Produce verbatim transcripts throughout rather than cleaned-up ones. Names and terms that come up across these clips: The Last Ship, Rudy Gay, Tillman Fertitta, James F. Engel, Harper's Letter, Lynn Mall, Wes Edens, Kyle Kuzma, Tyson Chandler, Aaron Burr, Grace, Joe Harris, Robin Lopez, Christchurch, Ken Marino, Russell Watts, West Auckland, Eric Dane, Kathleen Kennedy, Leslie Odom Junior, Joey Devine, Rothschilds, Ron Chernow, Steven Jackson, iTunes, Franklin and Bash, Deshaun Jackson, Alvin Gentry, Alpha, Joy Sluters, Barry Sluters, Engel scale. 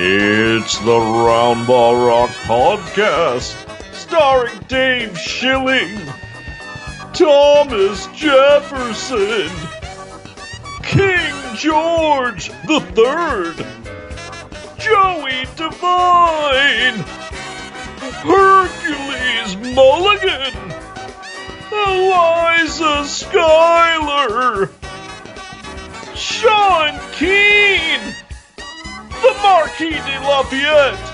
It's the Round Ball Rock podcast, starring Dave Schilling, Thomas Jefferson, King George the third, Joey Devine, Hercules Mulligan, Eliza Schuyler, Sean Keane, the Marquis de Lafayette,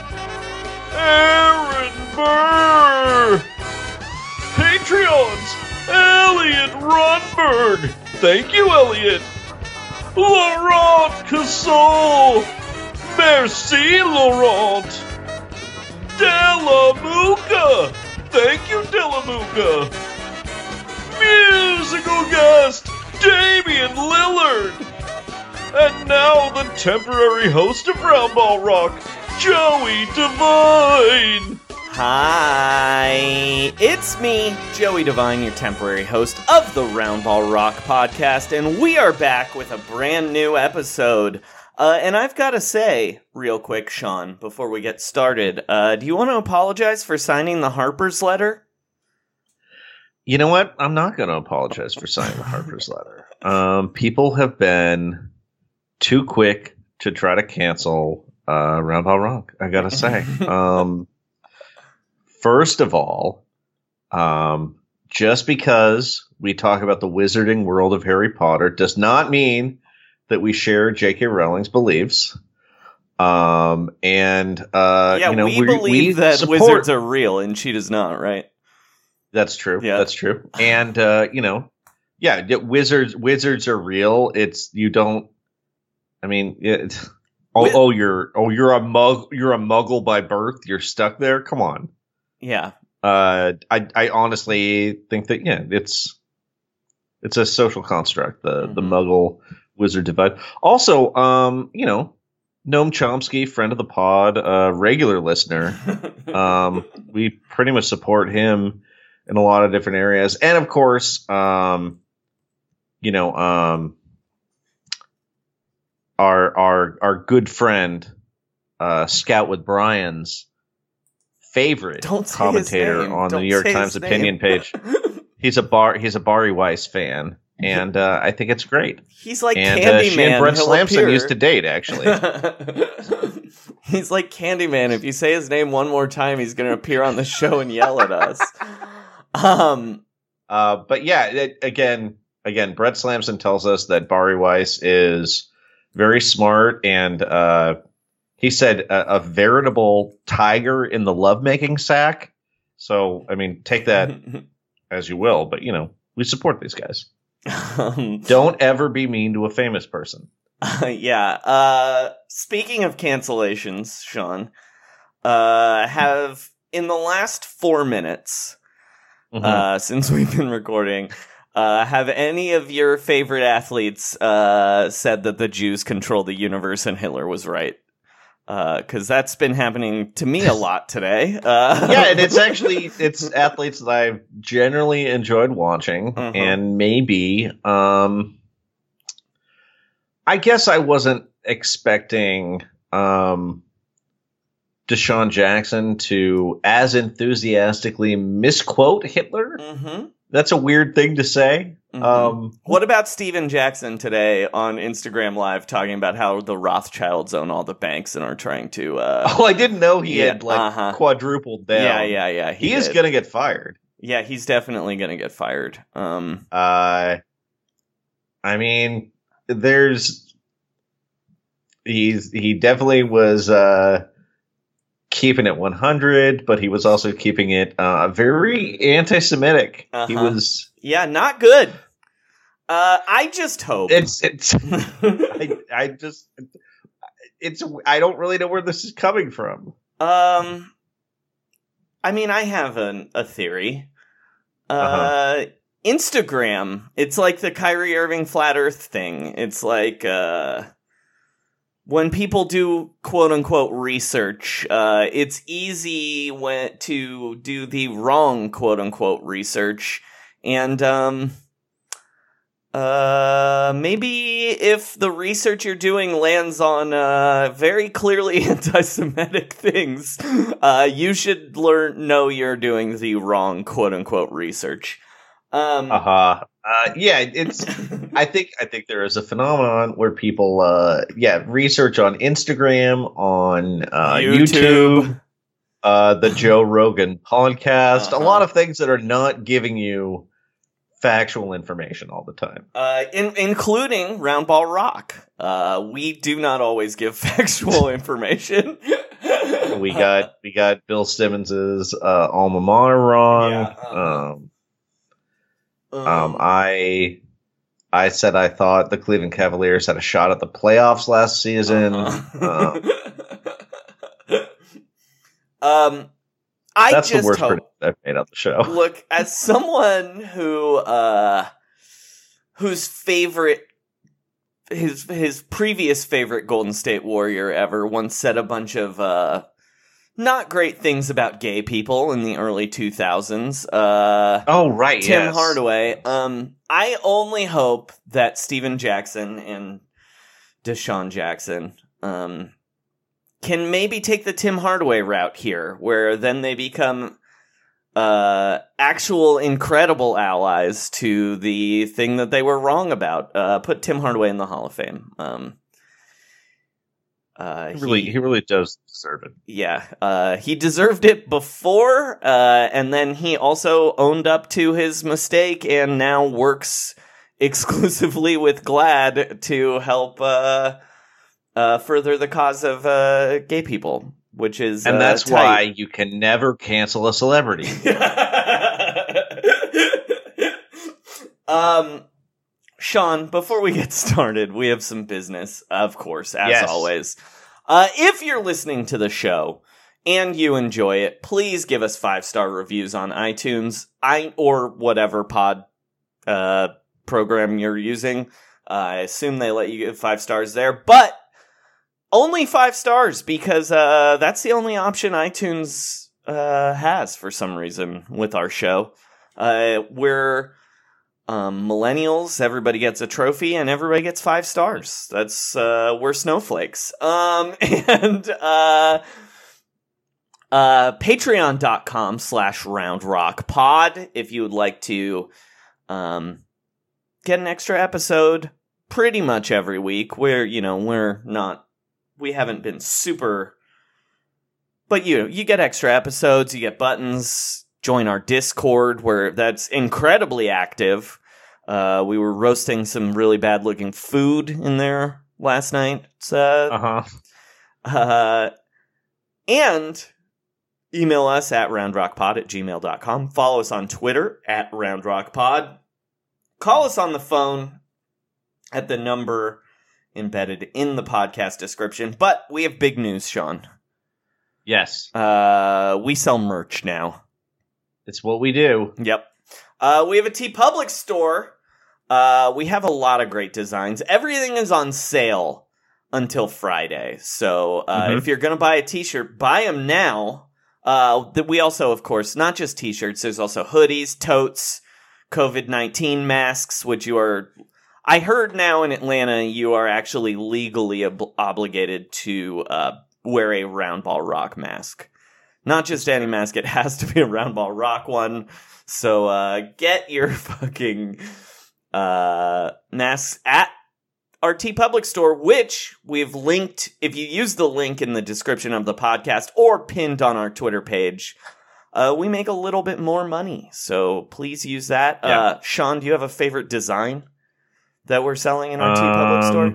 Aaron Burr, Patreons, Elliot Runberg, thank you Elliot, Laurent Cassel, merci Laurent, Della Mucca, thank you Della Mucca, musical guest, Damian Lillard, and now the temporary host of Round Ball Rock, Joey Devine. Hi, it's me, Joey Devine, your temporary host of the Round Ball Rock podcast, and we are back with a brand new episode. Uh, and I've got to say, real quick, Sean, before we get started, uh, do you want to apologize for signing the Harper's Letter? You know what? I'm not going to apologize for signing the Harper's Letter. Um, people have been too quick to try to cancel uh, Round Ball Rock, I gotta say. um, first of all, um, just because we talk about the wizarding world of Harry Potter does not mean that we share J K. Rowling's beliefs. Um, and uh, yeah, you know, we, we believe we that support- wizards are real, and she does not, right? That's true. Yeah. That's true. And uh, you know, yeah, wizards wizards are real. It's you don't. I mean, it, oh, oh, you're oh, you're a mug, you're a muggle by birth. You're stuck there. Come on. Yeah. Uh, I I honestly think that yeah, it's it's a social construct. The mm-hmm. the muggle wizard divide. Also, um, you know, Noam Chomsky, friend of the pod, uh, regular listener. um, we pretty much support him in a lot of different areas, and of course, um, you know, um. Our our our good friend, uh, Scout with Brian's favorite commentator on Don't the New York Times opinion page. He's a bar. He's a Bari Weiss fan, and uh, I think it's great. He's like and, Candyman. Uh, she and Brett Slamson used to date, actually. He's like Candyman. If you say his name one more time, he's going to appear on the show and yell at us. Um. Uh. But yeah. It, again. Again. Brett Slamson tells us that Bari Weiss is very smart, and uh, he said a, a veritable tiger in the lovemaking sack. So, I mean, take that as you will, but, you know, we support these guys. Um, Don't ever be mean to a famous person. Uh, yeah. Uh, speaking of cancellations, Sean, uh, have in the last four minutes, mm-hmm. uh, since we've been recording, uh, have any of your favorite athletes uh, said that the Jews control the universe and Hitler was right? Because uh, that's been happening to me a lot today. Uh. Yeah, and it's actually it's athletes that I've generally enjoyed watching, mm-hmm. and maybe um, I guess I wasn't expecting um, Deshaun Jackson to as enthusiastically misquote Hitler. Mm-hmm. That's a weird thing to say. Mm-hmm. Um, what about Steven Jackson today on Instagram Live talking about how the Rothschilds own all the banks and are trying to... Uh, oh, I didn't know he yeah, had like uh-huh. quadrupled down. Yeah, yeah, yeah. He, he is going to get fired. Yeah, he's definitely going to get fired. Um, uh, I mean, there's... He's He definitely was uh, keeping it one hundred, but he was also keeping it uh, very anti-Semitic. Uh-huh. He was... Yeah, not good. Uh, I just hope it's it's. I, I just it's. I don't really know where this is coming from. Um, I mean, I have an, a theory. Uh, uh-huh. Instagram. It's like the Kyrie Irving flat Earth thing. It's like uh, when people do quote unquote research, uh, it's easy when to do the wrong quote unquote research. And um, uh, maybe if the research you're doing lands on uh, very clearly anti-Semitic things, uh, you should learn know you're doing the wrong quote-unquote research. Um, uh-huh. Uh, yeah, it's. I think I think there is a phenomenon where people, uh, yeah, research on Instagram, on uh, YouTube. YouTube, uh, the Joe Rogan podcast, uh-huh. a lot of things that are not giving you factual information all the time, uh, in, including Round Ball Rock. Uh, we do not always give factual information. we got we got Bill Simmons's uh, alma mater wrong. Yeah, uh-huh. um, um, um, I I said I thought the Cleveland Cavaliers had a shot at the playoffs last season. Uh-huh. Uh, um. I That's just the worst hope, I've made on the show. Look, as someone who uh, whose favorite his his previous favorite Golden State Warrior ever once said a bunch of uh, not great things about gay people in the early two thousands. Uh, oh right, Tim yes. Hardaway. Um, I only hope that Steven Jackson and Deshaun Jackson. Um, can maybe take the Tim Hardaway route here, where then they become uh, actual incredible allies to the thing that they were wrong about. Uh, put Tim Hardaway in the Hall of Fame. Um, uh, he really, he, he really does deserve it. Yeah, uh, he deserved it before, uh, and then he also owned up to his mistake and now works exclusively with GLAAD to help... Uh, Uh, further the cause of uh, gay people, which is and that's uh, why you can never cancel a celebrity. um, Sean, before we get started, we have some business, of course, as yes. always. Uh, if you're listening to the show and you enjoy it, please give us five star reviews on iTunes, I or whatever pod uh, program you're using. Uh, I assume they let you give five stars there, but. Only five stars, because uh, that's the only option iTunes uh, has for some reason with our show. Uh, we're um, millennials, everybody gets a trophy, and everybody gets five stars. That's uh, we're snowflakes. Um, and uh, uh, patreon.com slash roundrockpod if you would like to um, get an extra episode pretty much every week. We're, you know, we're not... We haven't been super, but you you get extra episodes, you get buttons, join our Discord, where that's incredibly active. Uh, we were roasting some really bad-looking food in there last night. Uh, uh-huh. Uh, and email us at roundrockpod at gmail dot com. Follow us on Twitter at roundrockpod. Call us on the phone at the number... embedded in the podcast description, but we have big news, Sean. Yes. Uh, we sell merch now. It's what we do. Yep. Uh, we have a TeePublic store. Uh, we have a lot of great designs. Everything is on sale until Friday. So uh, mm-hmm. if you're going to buy a t-shirt, buy them now. Uh, we also, of course, not just t-shirts. There's also hoodies, totes, covid nineteen masks, which you are... I heard now in Atlanta you are actually legally ob- obligated to uh, wear a Round Ball Rock mask. Not just any mask. It has to be a Round Ball Rock one. So uh, get your fucking uh, masks at our TeePublic store, which we've linked. If you use the link in the description of the podcast or pinned on our Twitter page, uh, we make a little bit more money. So please use that. Yeah. Uh, Sean, do you have a favorite design that we're selling in our TeePublic um, store?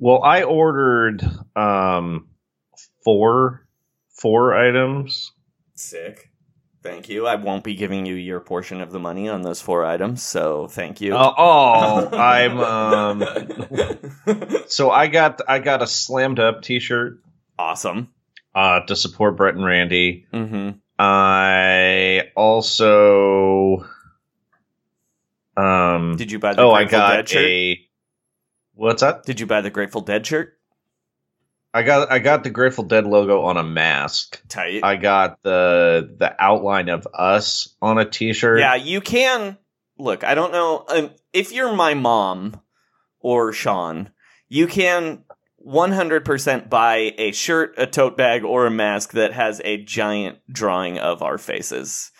Well, I ordered um, four four items. Sick. Thank you. I won't be giving you your portion of the money on those four items, so thank you. Uh, oh, I'm um, so I got I got a Slammed Up t-shirt. Awesome. Uh, to support Brett and Randy. Mm-hmm. I also. Um, Did you buy the oh, Grateful I got Dead shirt? A, what's that? Did you buy the Grateful Dead shirt? I got I got the Grateful Dead logo on a mask. Tight. I got the the outline of us on a t-shirt. Yeah, you can. Look, I don't know. Um, if you're my mom or Sean, you can one hundred percent buy a shirt, a tote bag, or a mask that has a giant drawing of our faces.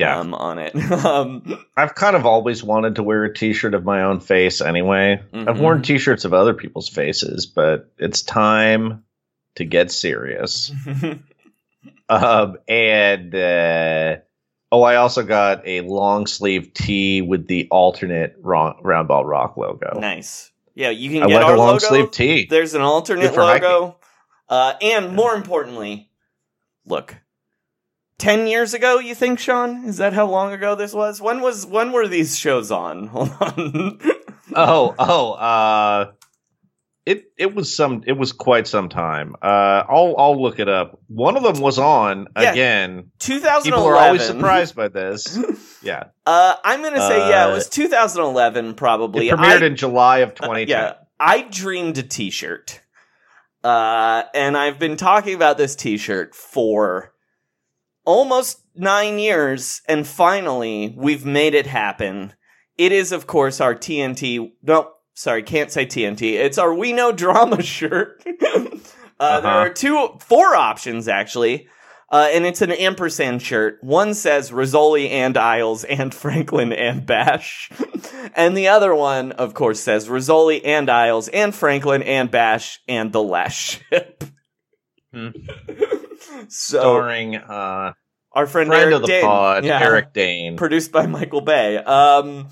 Yeah, um, on it. um, I've kind of always wanted to wear a t-shirt of my own face anyway. Mm-hmm. I've worn t-shirts of other people's faces, but it's time to get serious. um, and, uh, oh, I also got a long sleeve tee with the alternate ro- Round Ball Rock logo. Nice. Yeah, you can I get like our a long logo. Sleeve tee. There's an alternate logo. Uh, and more importantly, look. Ten years ago, you think, Sean? Is that how long ago this was? When was when were these shows on? Hold on. oh, oh, uh, it it was some it was quite some time. Uh, I'll I'll look it up. One of them was on yeah, again. two thousand eleven. People are always surprised by this. Yeah. Uh, I'm gonna say uh, yeah. It was two thousand eleven, probably. It premiered I, in July of twenty ten. Uh, yeah, I dreamed a T-shirt, uh, and I've been talking about this T-shirt for almost nine years, and finally, we've made it happen. It is, of course, our T N T... No, sorry, can't say T N T. It's our We Know Drama shirt. uh, uh-huh. There are two, four options, actually. Uh, and it's an ampersand shirt. One says Rizzoli and Isles and Franklin and Bash. And the other one, of course, says Rizzoli and Isles and Franklin and Bash and The Last Ship. Hmm. So, starring uh, our friend, friend Eric of the Dane. Pod, yeah. Eric Dane, produced by Michael Bay. Um,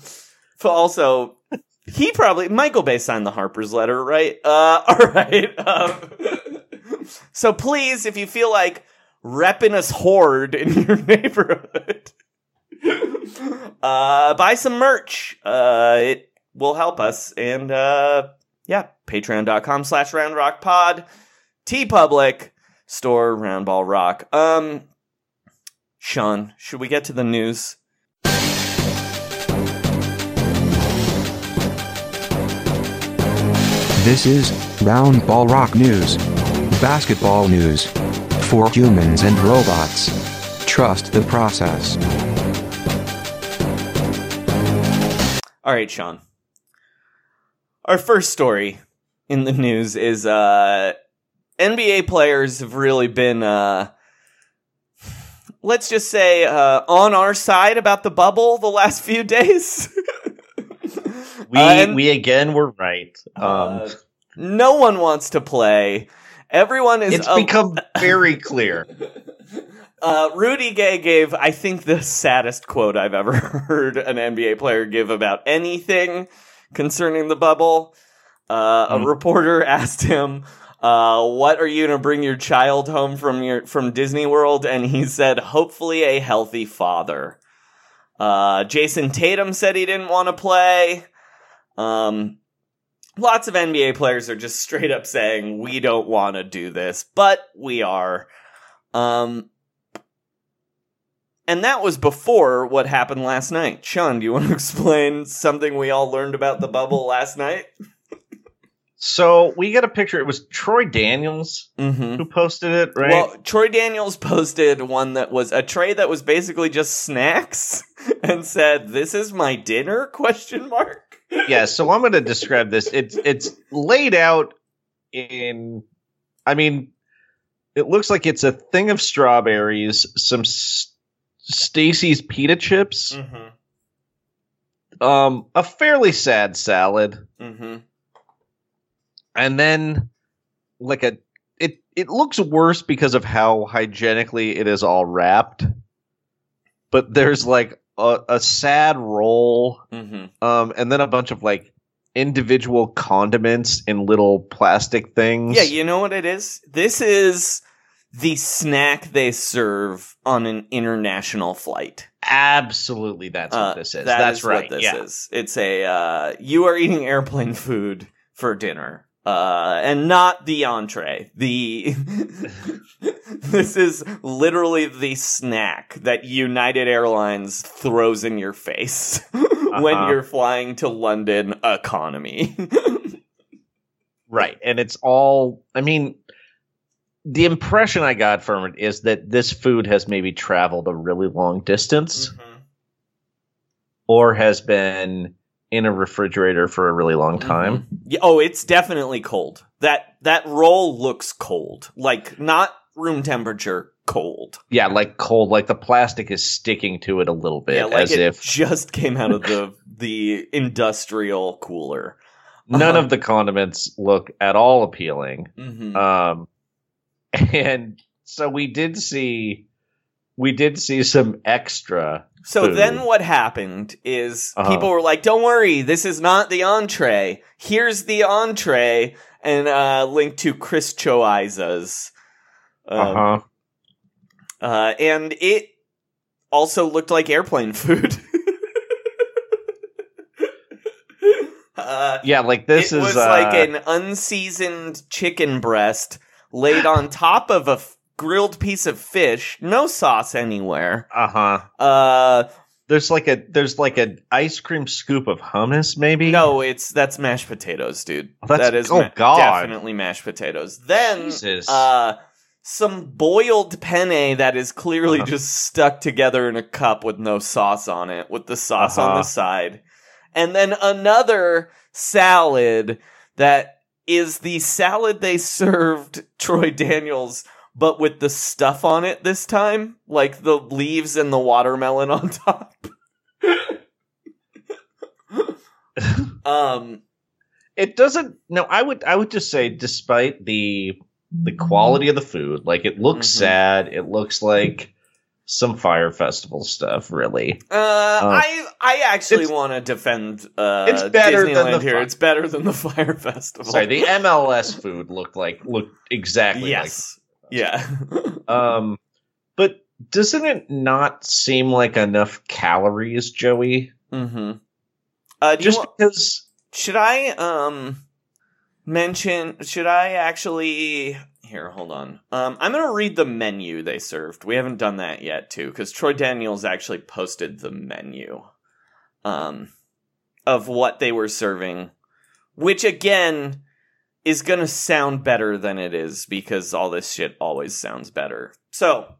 also, he probably Michael Bay signed the Harper's Letter, right? Uh, all right. Um, so please, if you feel like repping us horde in your neighborhood, uh, buy some merch. Uh, it will help us, and uh, yeah, patreon dot com slash round rock pod, TeePublic. Store, Round Ball Rock. Um, Sean, should we get to the news? This is Round Ball Rock News. Basketball news. For humans and robots. Trust the process. All right, Sean. Our first story in the news is, uh... N B A players have really been, uh, let's just say, uh, on our side about the bubble the last few days. we uh, we again were right. Um, uh, no one wants to play. Everyone is... It's a- become very clear. uh, Rudy Gay gave, I think, the saddest quote I've ever heard an N B A player give about anything concerning the bubble. Uh, mm. A reporter asked him... Uh, what are you going to bring your child home from your from Disney World? And he said, hopefully a healthy father. Uh, Jason Tatum said he didn't want to play. Um, lots of N B A players are just straight up saying, we don't want to do this, but we are. Um, and that was before what happened last night. Sean, do you want to explain something we all learned about the bubble last night? So we got a picture. It was Troy Daniels mm-hmm. who posted it, right? Well, Troy Daniels posted one that was a tray that was basically just snacks and said, this is my dinner, question mark. Yeah, so I'm going to describe this. It's it's laid out in, I mean, it looks like it's a thing of strawberries, some S- Stacy's pita chips, mm-hmm. um, a fairly sad salad, mm-hmm. and then like a it it looks worse because of how hygienically it is all wrapped. But there's like. A, a sad roll, mm-hmm. um, and then a bunch of like individual condiments in little plastic things. Yeah, you know what it is? This is the snack they serve on an international flight. Absolutely, that's uh, what this is. That that's is right. What this yeah. is. It's a uh, you are eating airplane food for dinner, uh, and not the entree. The This is literally the snack that United Airlines throws in your face uh-huh. when you're flying to London economy. Right. And it's all, I mean, the impression I got from it is that this food has maybe traveled a really long distance mm-hmm. or has been in a refrigerator for a really long time. Mm-hmm. Yeah, oh, it's definitely cold. That, that roll looks cold. Like, not room temperature cold. Yeah, like cold, like the plastic is sticking to it a little bit. Yeah, like as it if... just came out of the the industrial cooler. None uh-huh. of the condiments look at all appealing. Mm-hmm. Um, and so we did see we did see some extra So food. Then what happened is uh-huh. people were like, don't worry, this is not the entree. Here's the entree, and uh, linked to Chris Chioza's Um, uh-huh. Uh, and it also looked like airplane food. uh, yeah, like this it is... It was uh... like an unseasoned chicken breast laid on top of a f- grilled piece of fish. No sauce anywhere. Uh-huh. Uh... There's like a there's like an ice cream scoop of hummus, maybe. No, it's that's mashed potatoes, dude. Oh, that's, that is oh, ma- God. Definitely mashed potatoes. Then, Jesus. uh... Some boiled penne that is clearly uh-huh. just stuck together in a cup with no sauce on it, with the sauce uh-huh. on the side. And then another salad that is the salad they served Troy Daniels, but with the stuff on it this time, like the leaves and the watermelon on top. um, It doesn't... No, I would, I would just say, despite the... the quality of the food, like it looks mm-hmm. sad. It looks like some Fire Festival stuff, really. Uh, uh I I actually want to defend uh, it's better Disneyland than the here. Fi- it's better than the Fire Festival. Sorry, the M L S food looked like looked exactly yes. like yes, yeah. um, but doesn't it not seem like enough calories, Joey? Mm-hmm. Uh, just want- because should I um. Mention, should I actually... Here, hold on. Um, I'm going to read the menu they served. We haven't done that yet, too, because Troy Daniels actually posted the menu um, of what they were serving, which, again, is going to sound better than it is, because all this shit always sounds better. So,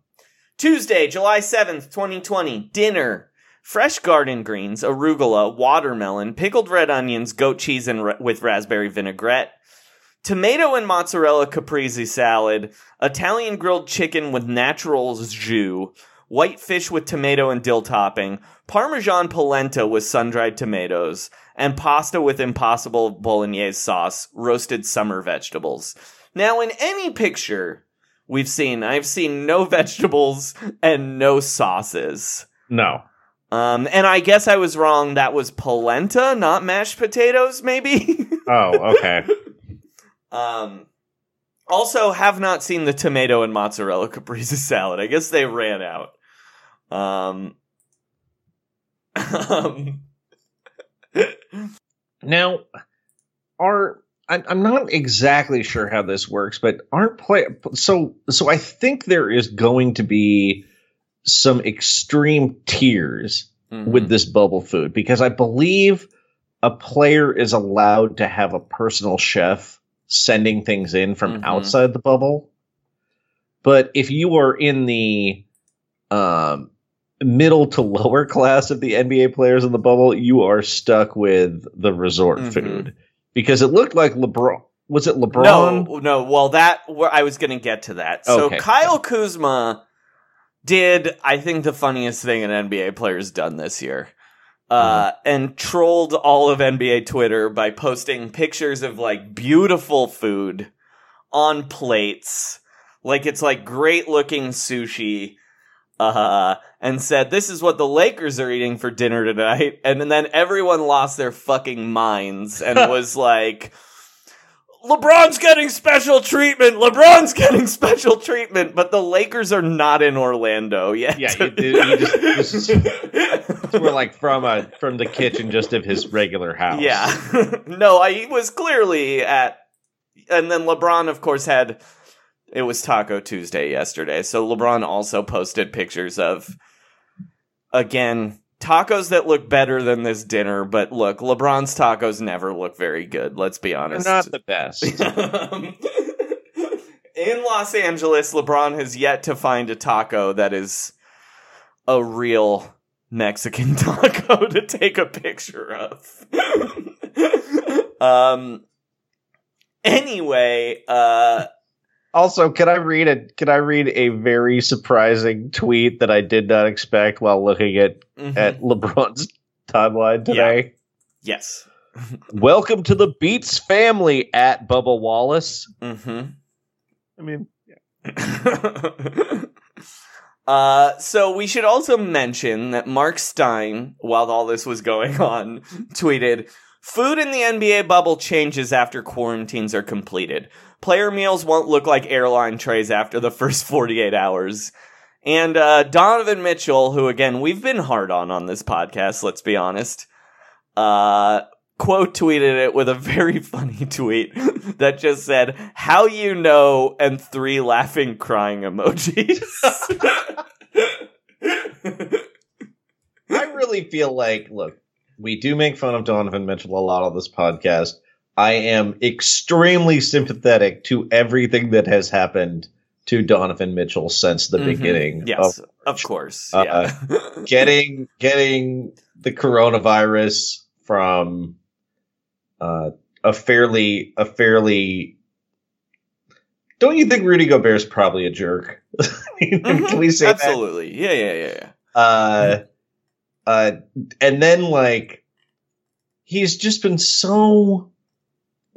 Tuesday, July seventh, twenty twenty, dinner. Fresh garden greens, arugula, watermelon, pickled red onions, goat cheese and ra- with raspberry vinaigrette, tomato and mozzarella caprese salad, Italian grilled chicken with natural jus, white fish with tomato and dill topping, Parmesan polenta with sun-dried tomatoes, and pasta with impossible bolognese sauce, roasted summer vegetables. Now, in any picture we've seen, I've seen no vegetables and no sauces. No. Um, and I guess I was wrong. That was polenta, not mashed potatoes, maybe? Oh, okay. um, also, have not seen the tomato and mozzarella caprese salad. I guess they ran out. Um, um. Now, are, I'm not exactly sure how this works, but aren't play so so I think there is going to be some extreme tiers mm-hmm. with this bubble food, because I believe a player is allowed to have a personal chef sending things in from mm-hmm. outside the bubble. But if you are in the um, middle to lower class of the N B A players in the bubble, you are stuck with the resort mm-hmm. food. Because it looked like LeBron – was it LeBron? No, no. Well, that – I was going to get to that. So okay. Kyle Kuzma did, I think, the funniest thing an N B A player's done this year uh, mm-hmm. and trolled all of N B A Twitter by posting pictures of, like, beautiful food on plates. Like, it's, like, great-looking sushi – uh and said, this is what the Lakers are eating for dinner tonight. And, and then everyone lost their fucking minds and was like, LeBron's getting special treatment. LeBron's getting special treatment. But the Lakers are not in Orlando yet. Yeah, you, you just, just we're like from a from the kitchen just of his regular house. Yeah. No, I was clearly at. And then LeBron, of course, had. It was Taco Tuesday yesterday, so LeBron also posted pictures of, again, tacos that look better than this dinner, but look, LeBron's tacos never look very good, let's be honest. They're not the best. In Los Angeles, LeBron has yet to find a taco that is a real Mexican taco to take a picture of. um. Anyway, uh... Also, can I read a can I read a very surprising tweet that I did not expect while looking at mm-hmm. at LeBron's timeline today? Yeah. Yes. Welcome to the Beats family at Bubba Wallace. Mm-hmm. I mean, yeah. uh, so we should also mention that Mark Stein, while all this was going on, tweeted, "Food in the N B A bubble changes after quarantines are completed. Player meals won't look like airline trays after the first forty-eight hours. And uh, Donovan Mitchell, who, again, we've been hard on on this podcast, let's be honest, uh, quote tweeted it with a very funny tweet that just said, "How you know," and three laughing crying emojis. I really feel like, look, we do make fun of Donovan Mitchell a lot on this podcast. I am extremely sympathetic to everything that has happened to Donovan Mitchell since the mm-hmm. beginning. Yes, of, of course. Uh, yeah. getting getting the coronavirus from uh, a fairly a fairly. Don't you think Rudy Gobert's probably a jerk? Mm-hmm. Can we say absolutely? That? Yeah, yeah, yeah, yeah. Uh, uh, and then like he's just been so.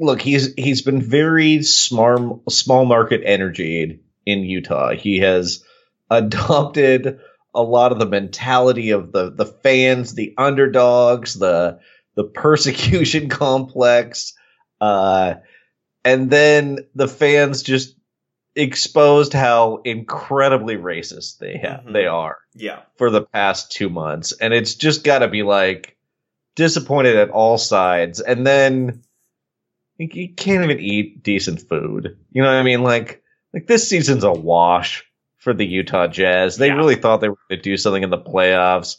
Look, he's he's been very small, small market energied in Utah. He has adopted a lot of the mentality of the, the fans, the underdogs, the the persecution complex. Uh, and then the fans just exposed how incredibly racist they have, mm-hmm. they are yeah. for the past two months. And it's just got to be like disappointed at all sides. And then... you can't even eat decent food. You know what I mean? Like, like this season's a wash for the Utah Jazz. They yeah. really thought they were going to do something in the playoffs.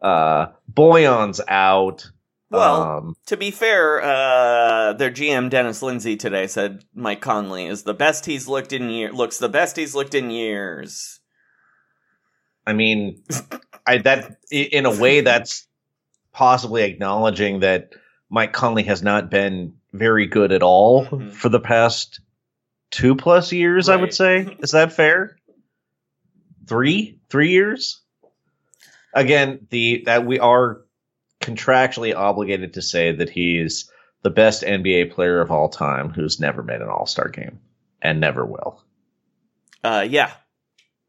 Uh, Boyan's out. Well, um, to be fair, uh, their G M Dennis Lindsay today said Mike Conley is the best he's looked in year. Looks the best he's looked in years. I mean, I that in a way that's possibly acknowledging that Mike Conley has not been very good at all mm-hmm. for the past two plus years, right. I would say. Is that fair? Three? Three years? Again, the that we are contractually obligated to say that he's the best N B A player of all time who's never made an all-star game and never will. Uh, yeah.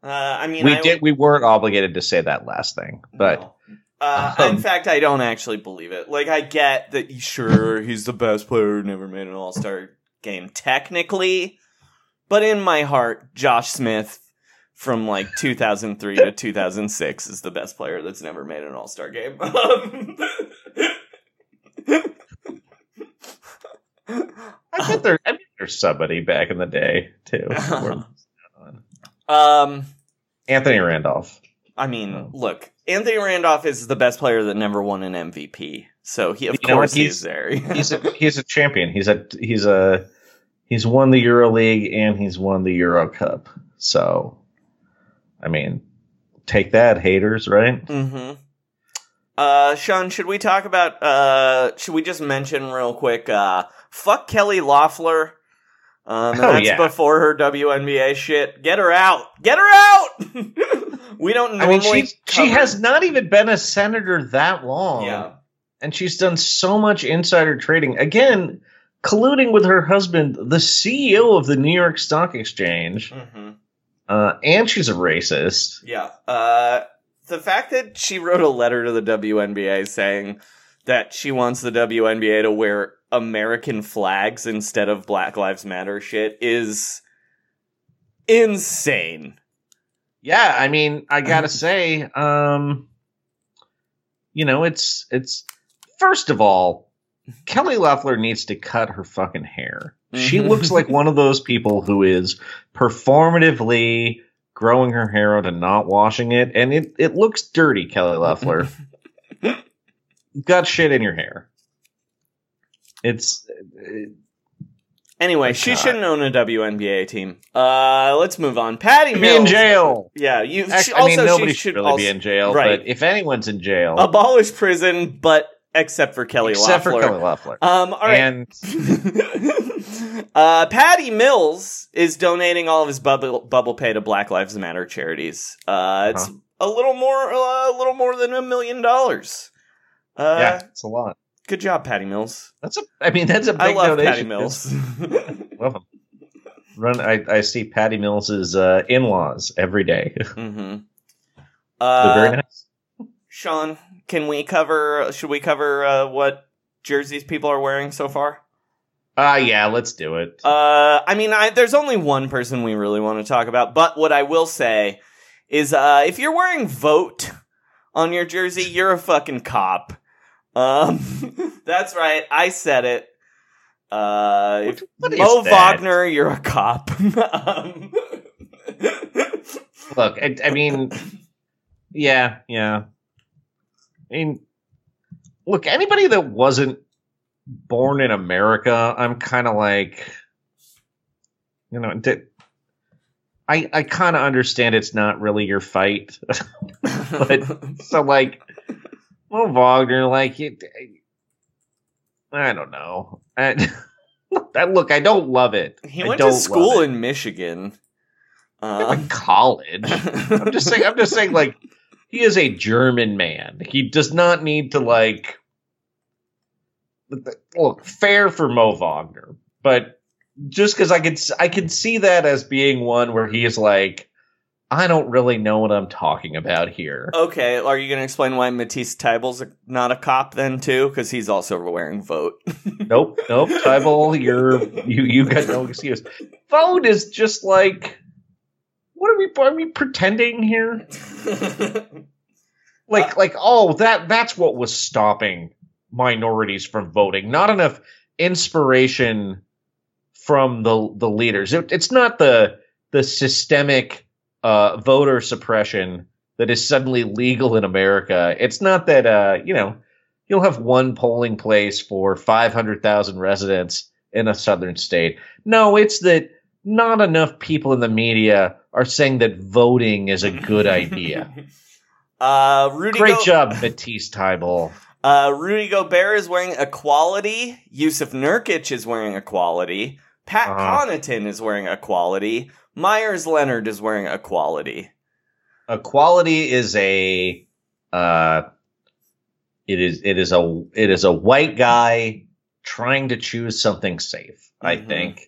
Uh, I mean, we I did. W- we weren't obligated to say that last thing, but... No. Uh, um, in fact, I don't actually believe it. Like, I get that, sure, he's the best player who never made an all-star game, technically. But in my heart, Josh Smith from, like, two thousand three to two thousand six is the best player that's never made an all-star game. Um, I bet there. I bet there's somebody back in the day too. um, Anthony Randolph. I mean, oh. look, Anthony Randolph is the best player that never won an M V P. So he, of you course, know, he's, he's there. he's a, he's a champion. He's a he's a he's won the Euro League and he's won the Euro Cup. So, I mean, take that, haters, right? Mm-hmm. Uh, Sean, should we talk about? Uh, should we just mention real quick? Uh, fuck Kelly Loeffler. Um, oh, that's yeah. before her W N B A shit. Get her out. Get her out. We don't normally. I mean, she, she has not even been a senator that long. Yeah. And she's done so much insider trading. Again, colluding with her husband, the C E O of the New York Stock Exchange. Mm-hmm. Uh, and she's a racist. Yeah. Uh, the fact that she wrote a letter to the W N B A saying that she wants the W N B A to wear American flags instead of Black Lives Matter shit is insane. Yeah, I mean, I gotta say, um, you know, it's it's first of all, Kelly Loeffler needs to cut her fucking hair. She looks like one of those people who is performatively growing her hair out and not washing it, and it, it looks dirty, Kelly Loeffler. Got shit in your hair. It's it, anyway. She God. shouldn't own a W N B A team. Uh, let's move on. Patty Mills be in jail. Yeah, you. Actually, she, also, I mean, nobody she should really also, be in jail. Right. But if anyone's in jail, abolish prison. But except for Kelly except Loeffler. Except for Kelly Loeffler. Um. All right. And uh, Patty Mills is donating all of his bubble bubble pay to Black Lives Matter charities. Uh, it's huh. a little more, uh, a little more than a million dollars. Uh, yeah, it's a lot. Good job, Patty Mills. That's a. I mean, that's a big donation. I love donation. Patty Mills. Love him. Run. I, I see Patty Mills's uh, in-laws every day. Mm-hmm. Uh, They're very nice. Sean, can we cover? Should we cover uh, what jerseys people are wearing so far? Uh yeah, let's do it. Uh, I mean, I, there's only one person we really want to talk about, but what I will say is, uh, if you're wearing "vote" on your jersey, you're a fucking cop. Um, that's right. I said it. Uh, what, what if Mo that? Wagner, you're a cop. um. Look, I, I mean, yeah, yeah. I mean, look, anybody that wasn't born in America, I'm kind of like, you know, I, I kind of understand it's not really your fight. But so like, Mo Wagner, like, it, I don't know. I, that look, I don't love it. He I went to school in Michigan. Uh, like college. I'm just saying. I'm just saying. Like, he is a German man. He does not need to like. Look, fair for Mo Wagner, but just because I could, I could see that as being one where he is like, I don't really know what I'm talking about here. Okay, are you going to explain why Matisse Tybel's not a cop then too? Because he's also wearing vote. nope, nope. Tybel, you're you you got no excuse. Vote is just like, what are we? Are we pretending here? like like oh that that's what was stopping minorities from voting. Not enough inspiration from the the leaders. It, it's not the the systemic. Uh, voter suppression that is suddenly legal in America. It's not that, uh, you know, you'll have one polling place for five hundred thousand residents in a southern state. No, it's that not enough people in the media are saying that voting is a good idea. uh, Rudy Great Go- job, Matisse Tybel. Uh, Rudy Gobert is wearing equality. Yusuf Nurkic is wearing equality. Pat uh-huh. Connaughton is wearing equality. Myers Leonard is wearing equality. Equality is a, uh, it is it is a it is a white guy trying to choose something safe, mm-hmm. I think.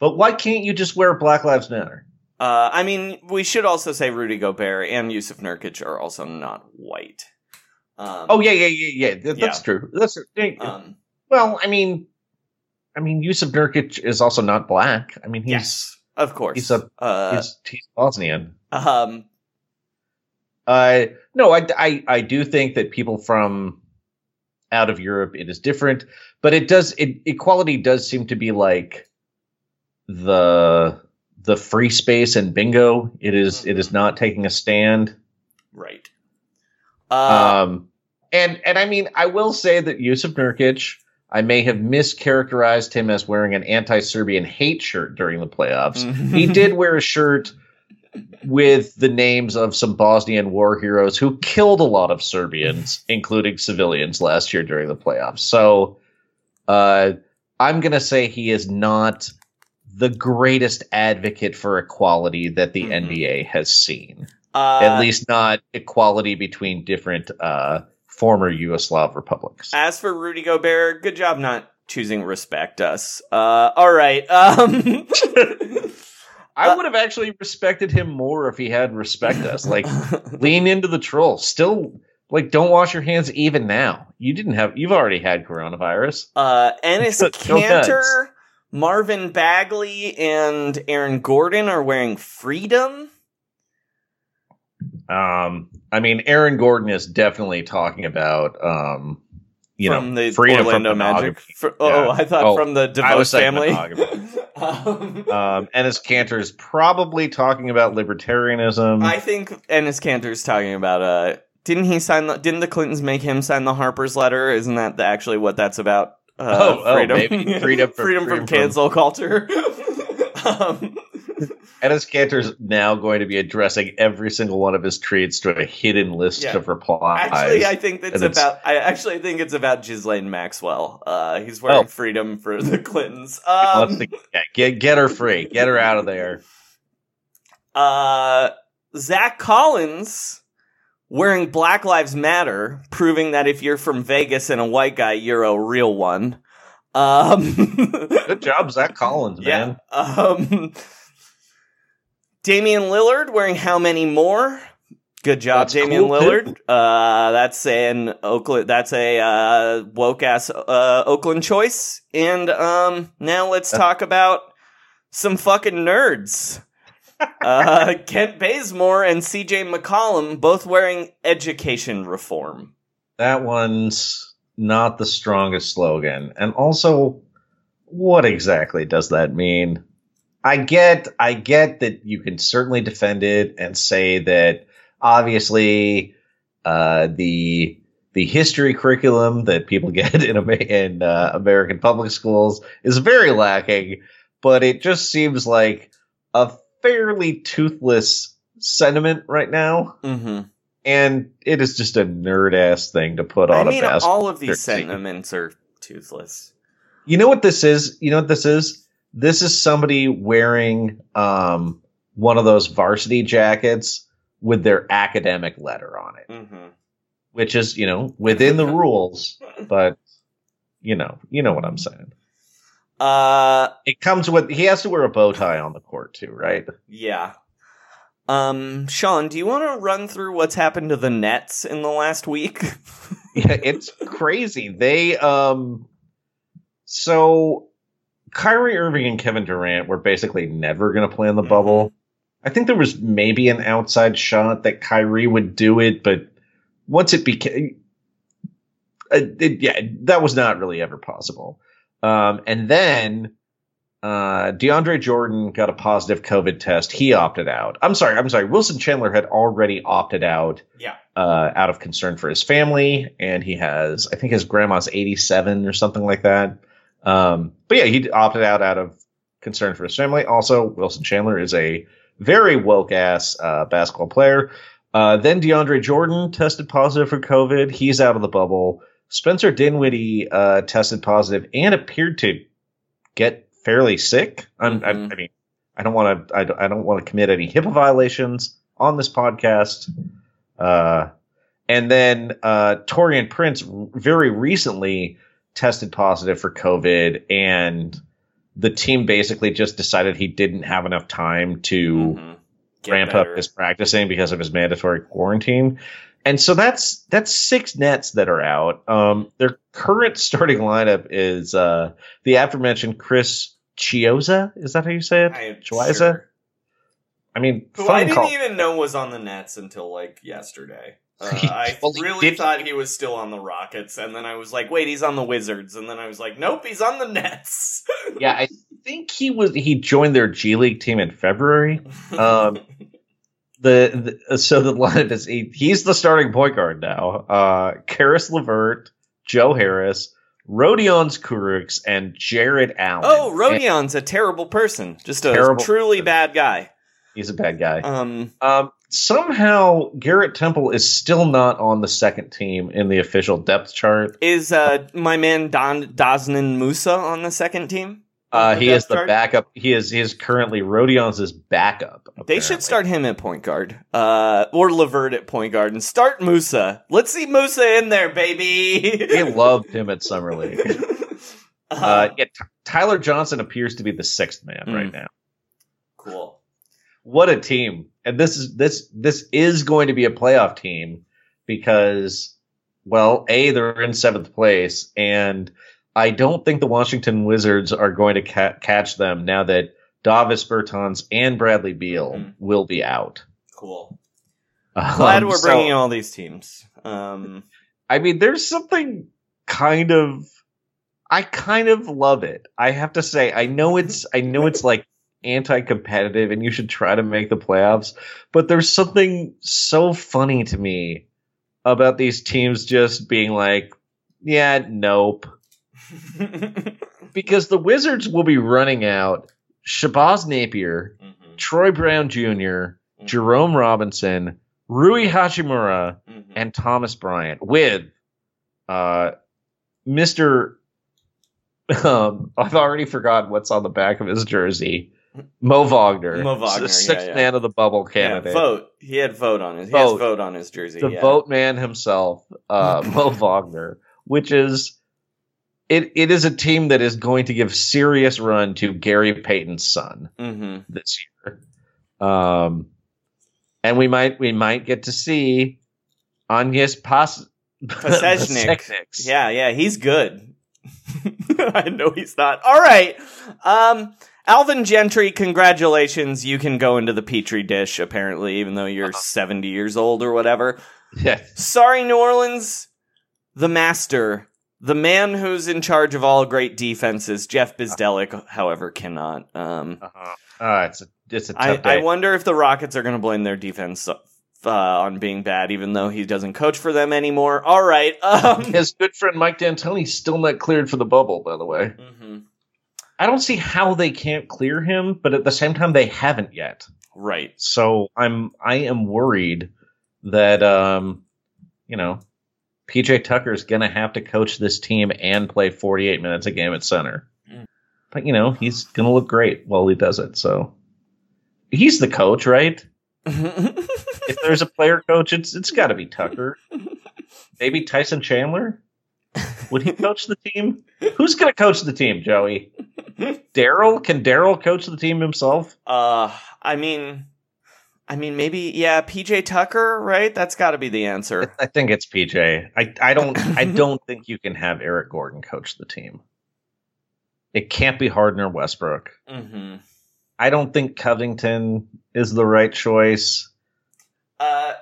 But why can't you just wear Black Lives Matter? Uh, I mean, we should also say Rudy Gobert and Yusuf Nurkic are also not white. Um, oh yeah, yeah, yeah, yeah. That, that's yeah. true. That's true. Um, well, I mean, I mean, Yusuf Nurkic is also not black. I mean, he's. Yes. Of course. He's, a, uh, he's, he's Bosnian. Um, uh, no, I, I, I do think that people from out of Europe, it is different. But it does it, equality does seem to be like the the free space and bingo. It is it is not taking a stand, right? Uh, um, and and I mean, I will say that Jusuf Nurkić, I may have mischaracterized him as wearing an anti-Serbian hate shirt during the playoffs. He did wear a shirt with the names of some Bosnian war heroes who killed a lot of Serbians, including civilians, last year during the playoffs. So uh, I'm going to say he is not the greatest advocate for equality that the mm-hmm. N B A has seen. Uh, At least not equality between different uh, former Yugoslav republics. As for Rudy Gobert, good job not choosing respect us. Uh, all right. Um... I would have actually respected him more if he had respect us. Like, lean into the troll. Still, like, don't wash your hands even now. You didn't have, you've already had coronavirus. Uh, Enes Kanter, Marvin Bagley, and Aaron Gordon are wearing freedom. Um, I mean, Aaron Gordon is definitely talking about, um, you from know, the freedom Orlando from Magic. For, oh, yeah. I thought oh, from the DeVos family. Um, um, Enes Kanter is probably talking about libertarianism. I think Enes Kanter is talking about uh, didn't he sign? The, didn't the Clintons make him sign the Harper's Letter? Isn't that the, actually what that's about? Uh, oh, freedom. oh, maybe freedom, for, freedom, freedom from cancel from... culture. um, Enes Kanter is now going to be addressing every single one of his tweets to a hidden list yeah. of replies. Actually, I think that's about. It's... I actually think it's about Ghislaine Maxwell. Uh, he's wearing oh. freedom for the Clintons. Um, the, yeah, get get her free. Get her out of there. Uh, Zach Collins wearing Black Lives Matter, proving that if you're from Vegas and a white guy, you're a real one. Um, Good job, Zach Collins, man. Yeah. Um, Damian Lillard wearing how many more? Good job, that's Damian cool, Lillard. Uh, that's an Oakland. That's a uh, woke ass uh, Oakland choice. And um, now let's talk about some fucking nerds. Uh, Kent Bazemore and C J McCollum both wearing education reform. That one's not the strongest slogan, and also, what exactly does that mean? I get I get that you can certainly defend it and say that obviously uh, the the history curriculum that people get in, in uh, American public schools is very lacking, but it just seems like a fairly toothless sentiment right now. Mm-hmm. And it is just a nerd-ass thing to put on I mean, a basketball. All of these sentiments are toothless. You know what this is? You know what this is? This is somebody wearing um, one of those varsity jackets with their academic letter on it, mm-hmm. which is, you know, within the rules. But, you know, you know what I'm saying. Uh, it comes with he has to wear a bow tie on the court, too, right? Yeah. Um, Sean, do you want to run through what's happened to the Nets in the last week? Yeah, it's crazy. They um, so. Kyrie Irving and Kevin Durant were basically never going to play in the bubble. I think there was maybe an outside shot that Kyrie would do it, but once it became, it, it, yeah, that was not really ever possible. Um, and then uh, DeAndre Jordan got a positive COVID test. He opted out. I'm sorry. I'm sorry. Wilson Chandler had already opted out. Yeah. Uh, out of concern for his family, and he has, I think, his grandma's eighty-seven or something like that. Um, but yeah, he opted out out of concern for his family. Also, Wilson Chandler is a very woke ass uh, basketball player. Uh, then DeAndre Jordan tested positive for COVID. He's out of the bubble. Spencer Dinwiddie uh, tested positive and appeared to get fairly sick. I'm, mm-hmm. I, I mean, I don't want to. I don't, I don't want to commit any HIPAA violations on this podcast. Uh, and then uh, Taurean Prince very recently tested positive for COVID, and the team basically just decided he didn't have enough time to mm-hmm. ramp better. up his practicing because of his mandatory quarantine. And so that's that's six Nets that are out. Um, their current starting lineup is uh, the aforementioned Chris Chioza. Is that how you say it? Chioza. Sure. I mean, who I didn't call. even know was on the Nets until like yesterday. Uh, I well, really did. thought he was still on the Rockets, and then I was like, wait, he's on the Wizards, and then I was like, nope, he's on the Nets. Yeah, I think he was. He joined their G League team in February. Um, the, the so the lineup is he, he's the starting point guard now. Uh, Karis LeVert, Joe Harris, Rodion's Kurucs, and Jared Allen. Oh, Rodion's and, a terrible person, just a terrible truly person. bad guy. He's a bad guy. Um. um Somehow, Garrett Temple is still not on the second team in the official depth chart. Is uh, my man Don Donovan Musa on the second team? Uh, the he is the chart? backup. He is he is currently Rodion's backup. Apparently. They should start him at point guard, uh, or LeVert at point guard, and start Musa. Let's see Musa in there, baby. They loved him at Summer League. uh, uh, yeah, T- Tyler Johnson appears to be the sixth man mm. right now. Cool. What a team. And this is this this is going to be a playoff team because, well, A, they're in seventh place, and I don't think the Washington Wizards are going to ca- catch them now that Davis Bertans and Bradley Beal mm-hmm. will be out. Cool. Um, Glad we're so, bringing all these teams. Um, I mean, there's something kind of – I kind of love it. I have to say, I know it's I know it's like – anti-competitive and you should try to make the playoffs, but there's something so funny to me about these teams just being like, yeah, nope. Because the Wizards will be running out Shabazz Napier, mm-hmm. Troy Brown Junior, mm-hmm. Jerome Robinson, Rui Hachimura, mm-hmm. and Thomas Bryant with uh, Mister Um, I've already forgotten what's on the back of his jersey. Mo Wagner, Mo Wagner, sixth yeah, yeah. man of the bubble candidate. Yeah, vote. He had vote on his. Vote. He has vote on his jersey. The yeah. vote man himself, uh, Mo Wagner, which is it. It is a team that is going to give serious run to Gary Payton's son mm-hmm. this year, um, and we might we might get to see Agnes Pas- Pasechnik. Yeah, yeah, he's good. I know he's not. All right. Um, Alvin Gentry, congratulations. You can go into the Petri dish, apparently, even though you're uh-huh. seventy years old or whatever. Yeah. Sorry, New Orleans. The master, the man who's in charge of all great defenses, Jeff Bisdelic, uh-huh. however, cannot. Um, uh-huh. uh, it's a, it's a tough I, day. I wonder if the Rockets are going to blame their defense uh, on being bad, even though he doesn't coach for them anymore. All right. Um, His good friend Mike D'Antoni's still not cleared for the bubble, by the way. Mm-hmm. I don't see how they can't clear him, but at the same time, they haven't yet. Right. So I'm, I am worried that, um, you know, P J Tucker's going to have to coach this team and play forty-eight minutes a game at center. Mm. But, you know, he's going to look great while he does it. So he's the coach, right? If there's a player coach, it's it's got to be Tucker. Maybe Tyson Chandler. Would he coach the team? Who's going to coach the team, Joey? Daryl? Can Daryl coach the team himself? Uh, I mean, I mean, maybe, yeah, P J Tucker, right? That's got to be the answer. I think it's P J. I, I don't, I don't think you can have Eric Gordon coach the team. It can't be Harden or Westbrook. Mm-hmm. I don't think Covington is the right choice. Uh.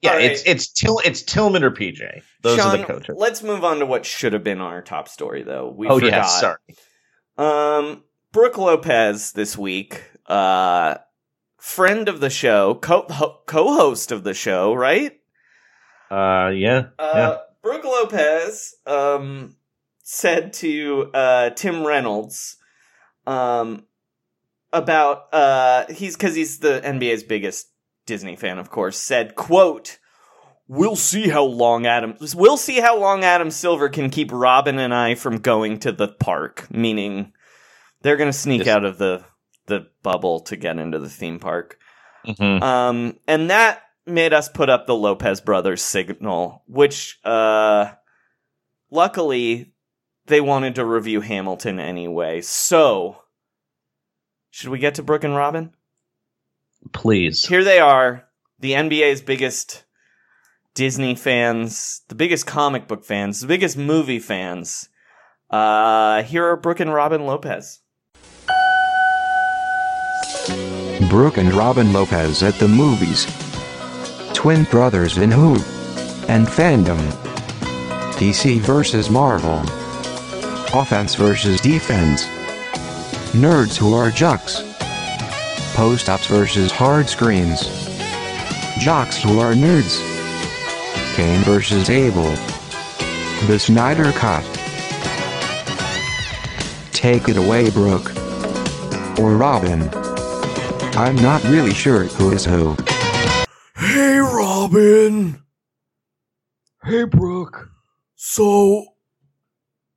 Yeah, right. it's it's Till it's Tillman or P J. Those Sean, are the coaches. Let's move on to what should have been our top story, though. We oh forgot. yeah, sorry. Um, Brooke Lopez this week, uh, friend of the show, co ho- co-host of the show, right? Uh, yeah. Uh, yeah. Brooke Lopez, um, said to uh Tim Reynolds, um, about uh he's because he's the N B A's biggest Disney fan, of course, said, quote, we'll see how long Adam we'll see how long Adam Silver can keep Robin and I from going to the park, meaning they're going to sneak Disney. out of the the bubble to get into the theme park. Mm-hmm. Um, and that made us put up the Lopez Brothers signal, which uh, luckily they wanted to review Hamilton anyway. So should we get to Brooke and Robin? Please. Here they are, the N B A's biggest Disney fans, the biggest comic book fans, the biggest movie fans. Uh, here are Brooke and Robin Lopez. Brooke and Robin Lopez at the movies. Twin brothers in Who? And fandom. D C versus Marvel. Offense versus defense. Nerds who are jocks. Post-ups versus hard screens. Jocks who are nerds. Cain versus Abel. The Snyder Cut. Take it away, Brooke. Or Robin. I'm not really sure who is who. Hey, Robin. Hey, Brooke. So,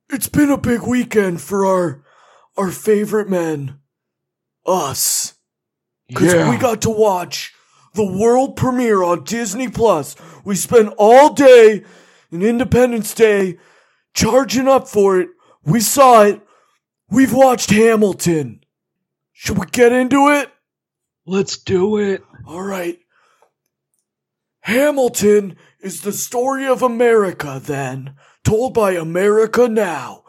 it's been a big weekend for our our favorite men. Us. Because yeah. we got to watch the world premiere on Disney Plus. We spent all day and Independence Day charging up for it. We saw it. We've watched Hamilton. Should we get into it? Let's do it. All right. Hamilton is the story of America then, told by America Now,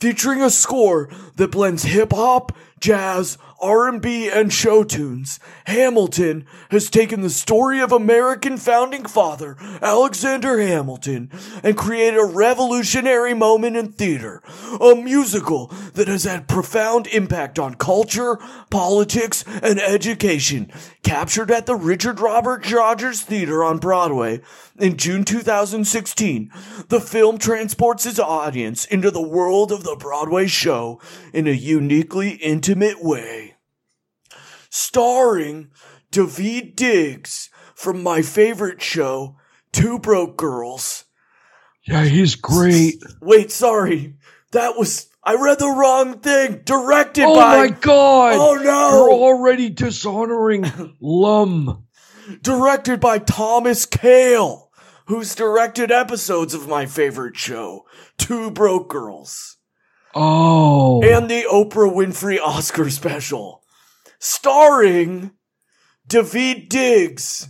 featuring a score that blends hip-hop, jazz, R and B, and show tunes. Hamilton has taken the story of American founding father Alexander Hamilton and created a revolutionary moment in theater, a musical that has had profound impact on culture, politics, and education. Captured at the Richard Robert Rogers Theater on Broadway in June two thousand sixteen, the film transports its audience into the world of the Broadway show in a uniquely intimate way. Starring Daveed Diggs from my favorite show, Two Broke Girls. Yeah, he's great. Wait, sorry. That was... I read the wrong thing. Directed oh by... Oh, my God. Oh, no. You're already dishonoring Lum. Directed by Thomas Kail, who's directed episodes of my favorite show, Two Broke Girls. Oh. And the Oprah Winfrey Oscar special. Starring Daveed Diggs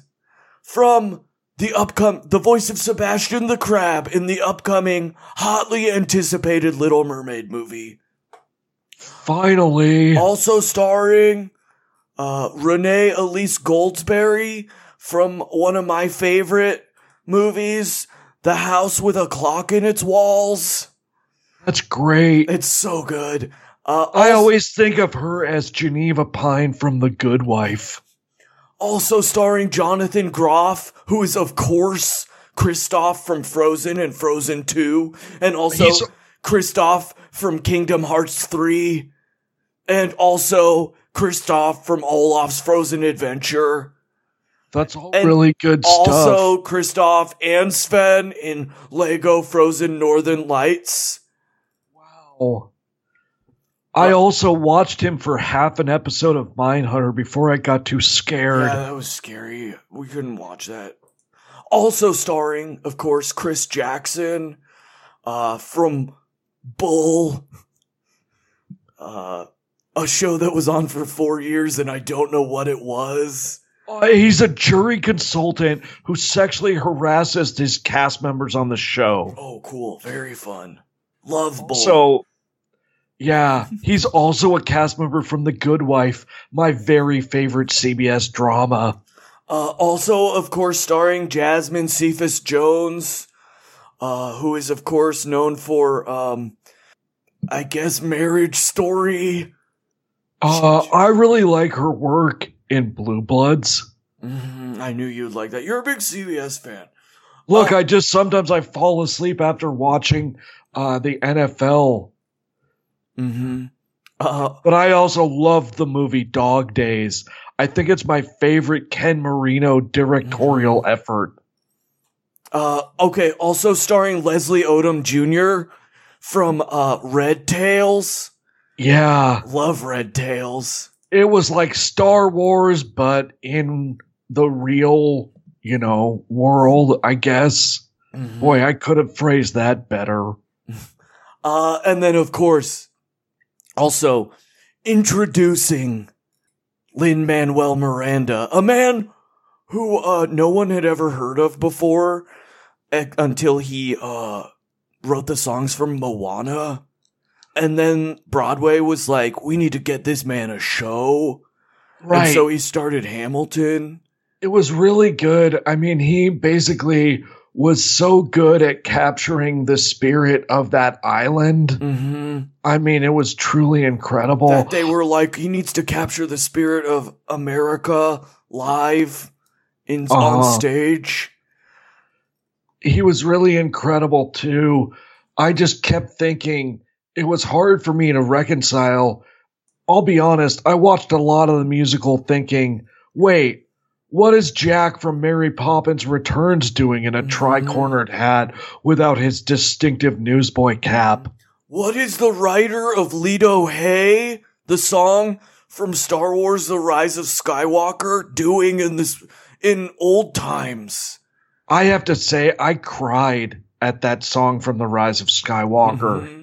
from... The upcom- the voice of Sebastian the Crab in the upcoming, hotly anticipated Little Mermaid movie. Finally. Also starring uh, Renee Elise Goldsberry from one of my favorite movies, The House with a Clock in Its Walls. That's great. It's so good. Uh, also- I always think of her as Geneva Pine from The Good Wife. Also starring Jonathan Groff, who is, of course, Kristoff from Frozen and Frozen two, and also He's- Kristoff from Kingdom Hearts three, and also Kristoff from Olaf's Frozen Adventure. That's all and really good also stuff. Also Kristoff and Sven in Lego Frozen Northern Lights. Wow. I also watched him for half an episode of Mindhunter before I got too scared. Yeah, that was scary. We couldn't watch that. Also starring, of course, Chris Jackson uh, from Bull, uh, a show that was on for four years and I don't know what it was. Uh, he's a jury consultant who sexually harasses his cast members on the show. Oh, cool. Very fun. Love Bull. So... Yeah, he's also a cast member from The Good Wife, my very favorite C B S drama. Uh, also, of course, starring Jasmine Cephas-Jones, uh, who is, of course, known for, um, I guess, Marriage Story. Uh, I really like her work in Blue Bloods. Mm-hmm, I knew you'd like that. You're a big C B S fan. Look, uh, I just sometimes I fall asleep after watching uh, the N F L. Mm-hmm. Uh, but I also love the movie Dog Days. I think it's my favorite Ken Marino directorial mm-hmm. effort. Uh, okay, also starring Leslie Odom Junior from uh, Red Tails. Yeah. Love Red Tails. It was like Star Wars, but in the real, you know, world, I guess. Mm-hmm. Boy, I could have phrased that better. Uh, and then, of course... Also, introducing Lin-Manuel Miranda, a man who uh, no one had ever heard of before e- until he uh, wrote the songs from Moana. And then Broadway was like, we need to get this man a show. Right. And so he started Hamilton. It was really good. I mean, he basically was so good at capturing the spirit of that island. Mm-hmm. I mean, it was truly incredible. That they were like, he needs to capture the spirit of America live in uh-huh. on stage. He was really incredible, too. I just kept thinking it was hard for me to reconcile. I'll be honest, I watched a lot of the musical thinking, wait, what is Jack from Mary Poppins Returns doing in a tri-cornered hat without his distinctive newsboy cap? What is the writer of Leto Hay, the song from Star Wars The Rise of Skywalker, doing in this in old times? I have to say, I cried at that song from The Rise of Skywalker. Mm-hmm.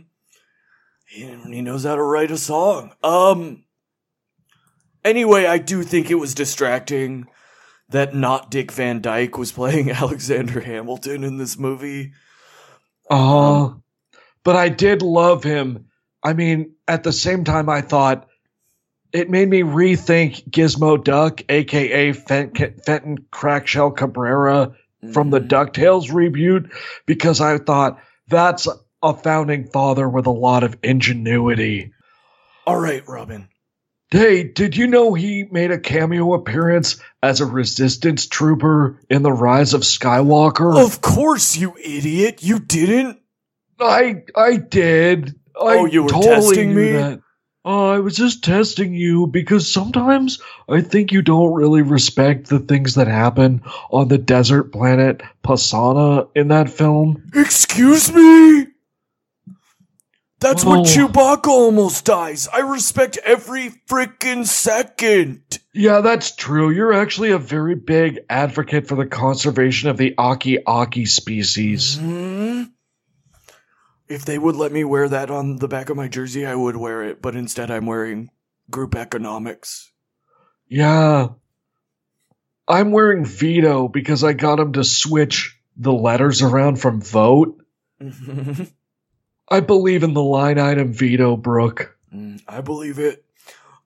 He, he knows how to write a song. Um. Anyway, I do think it was distracting that not Dick Van Dyke was playing Alexander Hamilton in this movie. Uh, um, but I did love him. I mean, at the same time, I thought it made me rethink Gizmo Duck, a k a. Fent- Fenton Crackshell Cabrera mm-hmm. from the DuckTales reboot, because I thought that's a founding father with a lot of ingenuity. All right, Robin. Hey, did you know he made a cameo appearance as a resistance trooper in The Rise of Skywalker? Of course, you idiot. You didn't? I I did. I oh, you were totally testing me? That. Oh, I was just testing you because sometimes I think you don't really respect the things that happen on the desert planet Pasana in that film. Excuse me? That's oh. when Chewbacca almost dies. I respect every frickin' second. Yeah, that's true. You're actually a very big advocate for the conservation of the Aki-Aki species. Mm-hmm. If they would let me wear that on the back of my jersey, I would wear it. But instead, I'm wearing group economics. Yeah. I'm wearing veto because I got him to switch the letters around from vote. Mm-hmm. I believe in the line item veto, Brooke. Mm, I believe it.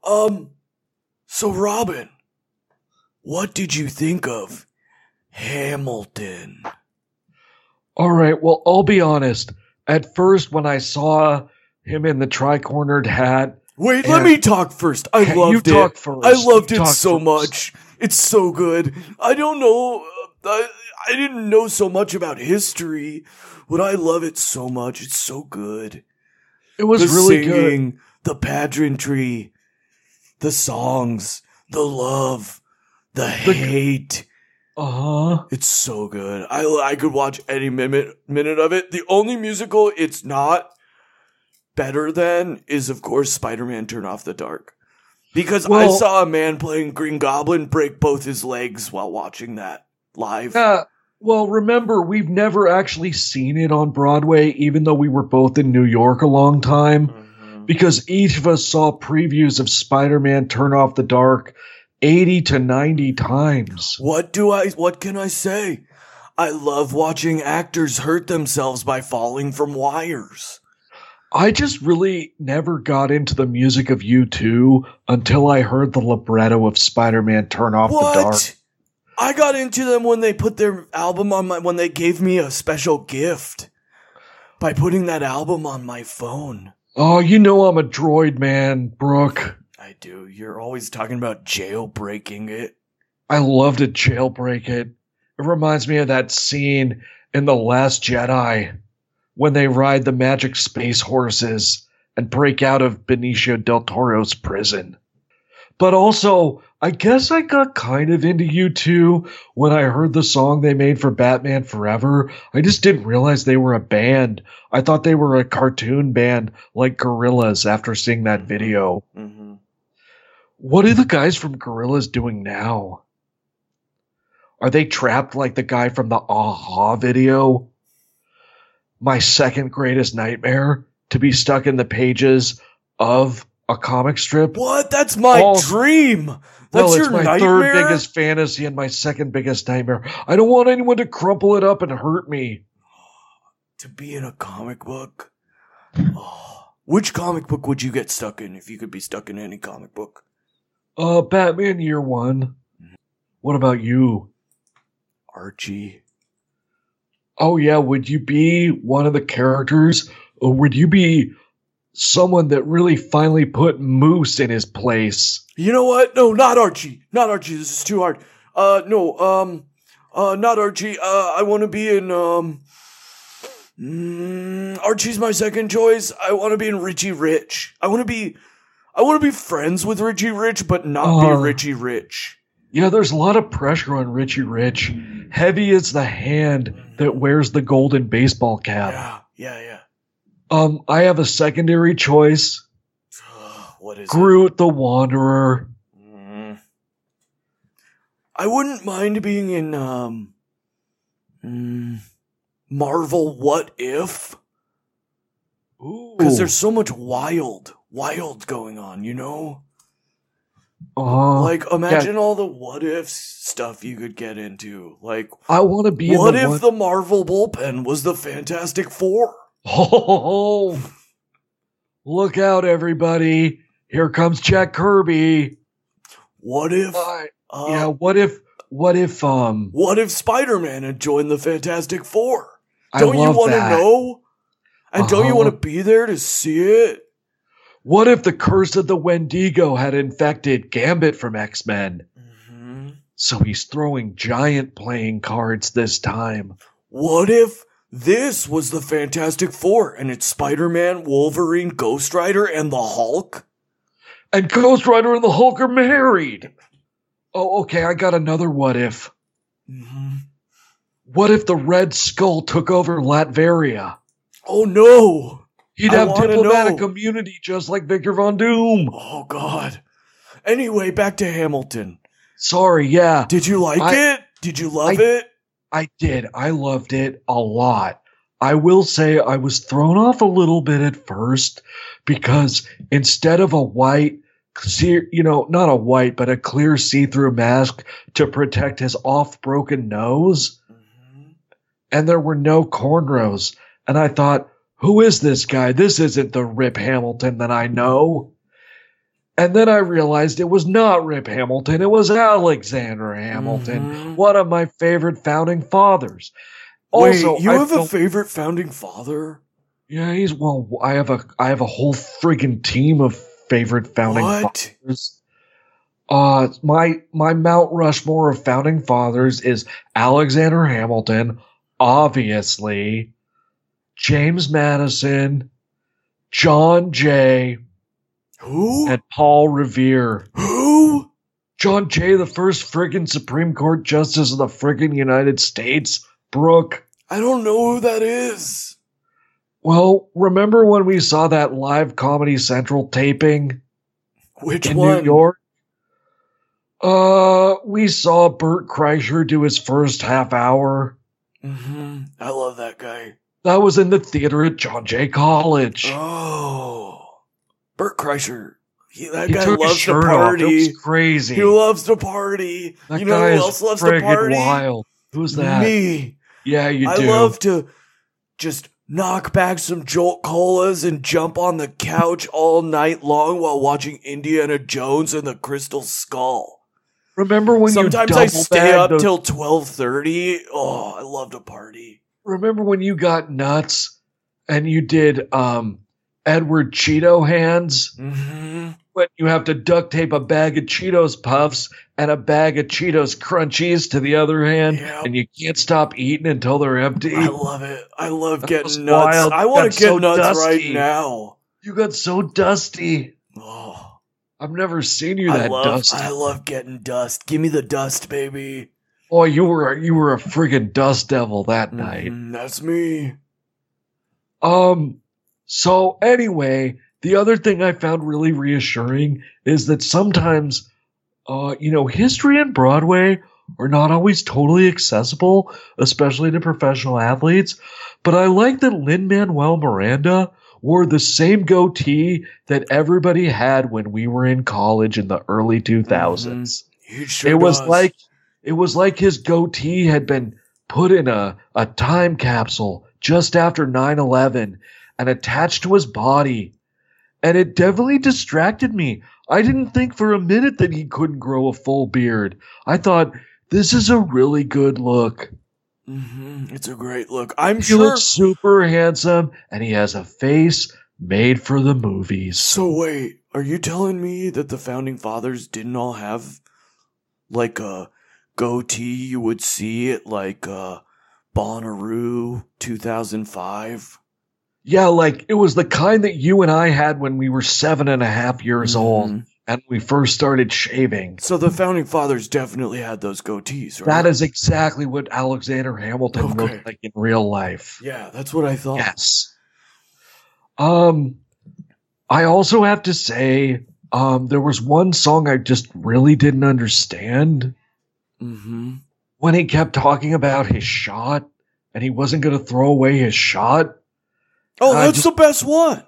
Um, so Robin, what did you think of Hamilton? All right, well, I'll be honest. At first, when I saw him in the tri-cornered hat... Wait, let me talk first. I hey, loved you it. Talk first. I loved you it so first. Much. It's so good. I don't know... I, I didn't know so much about history, but I love it so much. It's so good. It was the really singing, good. The pageantry, the songs, the love, the, the hate. Uh-huh. It's so good. I, I could watch any minute, minute of it. The only musical it's not better than is, of course, Spider-Man Turn Off the Dark. Because well, I saw a man playing Green Goblin break both his legs while watching that. Live. Uh, well, remember, we've never actually seen it on Broadway, even though we were both in New York a long time, mm-hmm. because each of us saw previews of Spider-Man Turn Off the Dark eighty to ninety times. What do I, what can I say? I love watching actors hurt themselves by falling from wires. I just really never got into the music of U two until I heard the libretto of Spider-Man Turn Off what? the Dark. I got into them when they put their album on my, when they gave me a special gift by putting that album on my phone. Oh, you know I'm a droid man, Brooke. I do. You're always talking about jailbreaking it. I love to jailbreak it. It reminds me of that scene in The Last Jedi when they ride the magic space horses and break out of Benicio del Toro's prison. But also, I guess I got kind of into U two when I heard the song they made for Batman Forever. I just didn't realize they were a band. I thought they were a cartoon band like Gorillaz after seeing that video. Mm-hmm. What are the guys from Gorillaz doing now? Are they trapped like the guy from the Aha video? My second greatest nightmare, to be stuck in the pages of a comic strip. What? That's my oh, dream. That's well, your it's my nightmare? Third biggest fantasy and my second biggest nightmare. I don't want anyone to crumple it up and hurt me. To be in a comic book? Oh. Which comic book would you get stuck in if you could be stuck in any comic book? Uh, Batman Year One. What about you? Archie. Oh, yeah. Would you be one of the characters? Or would you be someone that really finally put Moose in his place? You know what? No, not Archie. Not Archie. This is too hard. Uh, no, um, uh, not Archie. Uh, I want to be in, um, mm, Archie's my second choice. I want to be in Richie Rich. I want to be, I want to be friends with Richie Rich, but not uh, be Richie Rich. Yeah, there's a lot of pressure on Richie Rich. Heavy is the hand that wears the golden baseball cap. Yeah, yeah, yeah. Um, I have a secondary choice. What is Groot it? the Wanderer. Mm. I wouldn't mind being in um, mm, Marvel What If. Because there's so much wild, wild going on, you know? Uh, like, imagine yeah. all the what if stuff you could get into. Like, I want to be. What in the if one- the Marvel bullpen was the Fantastic Four? Oh, look out, everybody! Here comes Jack Kirby. What if? Uh, uh, yeah. What if? What if? Um. What if Spider-Man had joined the Fantastic Four? Don't I love you want to know? And uh-huh. don't you want to be there to see it? What if the curse of the Wendigo had infected Gambit from X-Men? Mm-hmm. So he's throwing giant playing cards this time. What if this was the Fantastic Four and it's Spider-Man, Wolverine, Ghost Rider, and the Hulk? And Ghost Rider and the Hulk are married! Oh, okay, I got another what if. Mm-hmm. What if the Red Skull took over Latveria? Oh no! He'd have diplomatic immunity just like Victor Von Doom. Oh, God. Anyway, back to Hamilton. Sorry, yeah. Did you like I, it? Did you love I, it? I did. I loved it a lot. I will say I was thrown off a little bit at first because instead of a white, you know, not a white, but a clear see-through mask to protect his off-broken nose, mm-hmm. and there were no cornrows, and I thought, who is this guy? This isn't the Rip Hamilton that I know. And then I realized it was not Rip Hamilton. It was Alexander Hamilton, mm-hmm. one of my favorite founding fathers. Wait, also, you I have felt- a favorite founding father? Yeah, he's well. I have a I have a whole friggin' team of favorite founding what? fathers. Uh, my my Mount Rushmore of founding fathers is Alexander Hamilton, obviously. James Madison, John Jay, who? And Paul Revere. Who? John Jay, the first friggin' Supreme Court Justice of the friggin' United States. Brooke. I don't know who that is. Well, remember when we saw that live Comedy Central taping? Which in one? In New York? Uh, we saw Bert Kreischer do his first half hour. Mm-hmm. I love that guy. That was in the theater at John Jay College. Oh. Bert Kreischer. He, that he guy loves to party. It was crazy. He loves to party. That you know guy who else is loves to party? Wild. Who's that? Me. Yeah, you I do. I love to just knock back some Jolt Colas and jump on the couch all night long while watching Indiana Jones and the Crystal Skull. Remember when Sometimes you Sometimes I stay up those- till twelve thirty. Oh, I love to party. Remember when you got nuts and you did um, Edward Cheeto hands? Mm-hmm. When you have to duct tape a bag of Cheetos Puffs and a bag of Cheetos Crunchies to the other hand, yep. and you can't stop eating until they're empty. I love it. I love that getting nuts. Wild. I want to get so nuts dusty. right now. You got so dusty. Oh, I've never seen you that I love, dusty. I love getting dust. Give me the dust, baby. Boy, you were you were a friggin' dust devil that night. Mm, that's me. Um. So anyway, the other thing I found really reassuring is that sometimes, uh, you know, history and Broadway are not always totally accessible, especially to professional athletes. But I like that Lin-Manuel Miranda wore the same goatee that everybody had when we were in college in the early two thousands. Mm-hmm. He sure it was does. like. It was like his goatee had been put in a, a time capsule just after nine eleven and attached to his body. And it definitely distracted me. I didn't think for a minute that he couldn't grow a full beard. I thought, this is a really good look. Mm-hmm. It's a great look. I'm he sure. He looks super handsome, and he has a face made for the movies. So wait, are you telling me that the Founding Fathers didn't all have, like, a goatee you would see at, like, uh, Bonnaroo two thousand five? Yeah, like, it was the kind that you and I had when we were seven and a half years mm-hmm. old and we first started shaving. So the Founding Fathers definitely had those goatees, right? That is exactly what Alexander Hamilton okay. looked like in real life. Yeah, that's what I thought. Yes. Um, I also have to say, um, there was one song I just really didn't understand. Mm-hmm. When he kept talking about his shot and he wasn't going to throw away his shot. Oh, that's just, the best one.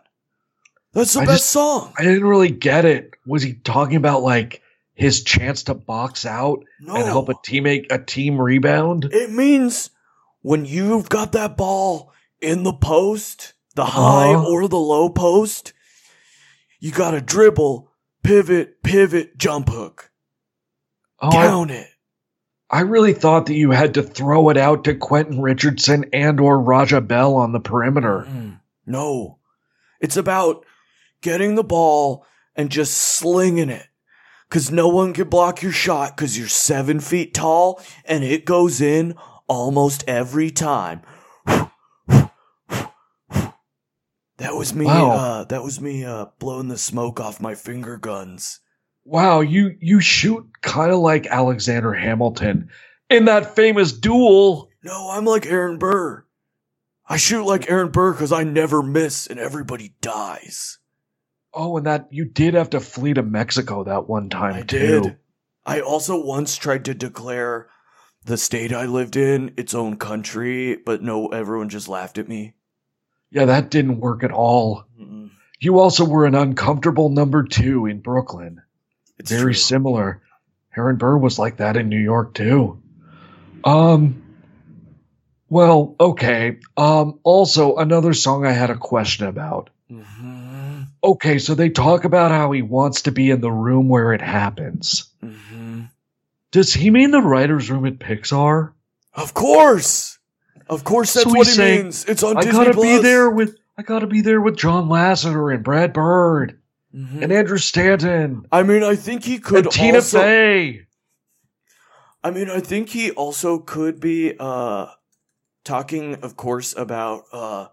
That's the I best just, song. I didn't really get it. Was he talking about like his chance to box out no. and help a teammate, a team rebound? It means when you've got that ball in the post, the high uh-huh. or the low post, you got to dribble, pivot, pivot, jump hook. Oh, Count I, it. I really thought that you had to throw it out to Quentin Richardson and or Raja Bell on the perimeter. Mm, no. It's about getting the ball and just slinging it because no one can block your shot because you're seven feet tall and it goes in almost every time. That was me. Wow. Uh, that was me uh, blowing the smoke off my finger guns. Wow, you, you shoot kind of like Alexander Hamilton in that famous duel. No, I'm like Aaron Burr. I shoot like Aaron Burr because I never miss and everybody dies. Oh, and that you did have to flee to Mexico that one time, I too. Did. I also once tried to declare the state I lived in its own country, but no, everyone just laughed at me. Yeah, that didn't work at all. Mm-mm. You also were an uncomfortable number two in Brooklyn. It's very true. Similar. Aaron Burr was like that in New York, too. Um. Well, okay. Um. Also, another song I had a question about. Mm-hmm. Okay, so they talk about how he wants to be in the room where it happens. Mm-hmm. Does he mean the writer's room at Pixar? Of course. Of course that's so what he saying, means. It's on I Disney gotta Plus. Be there with, I gotta be there with John Lasseter and Brad Bird. Mm-hmm. And Andrew Stanton. I mean, I think he could and Tina also... Fey. I mean, I think he also could be uh, talking, of course, about uh,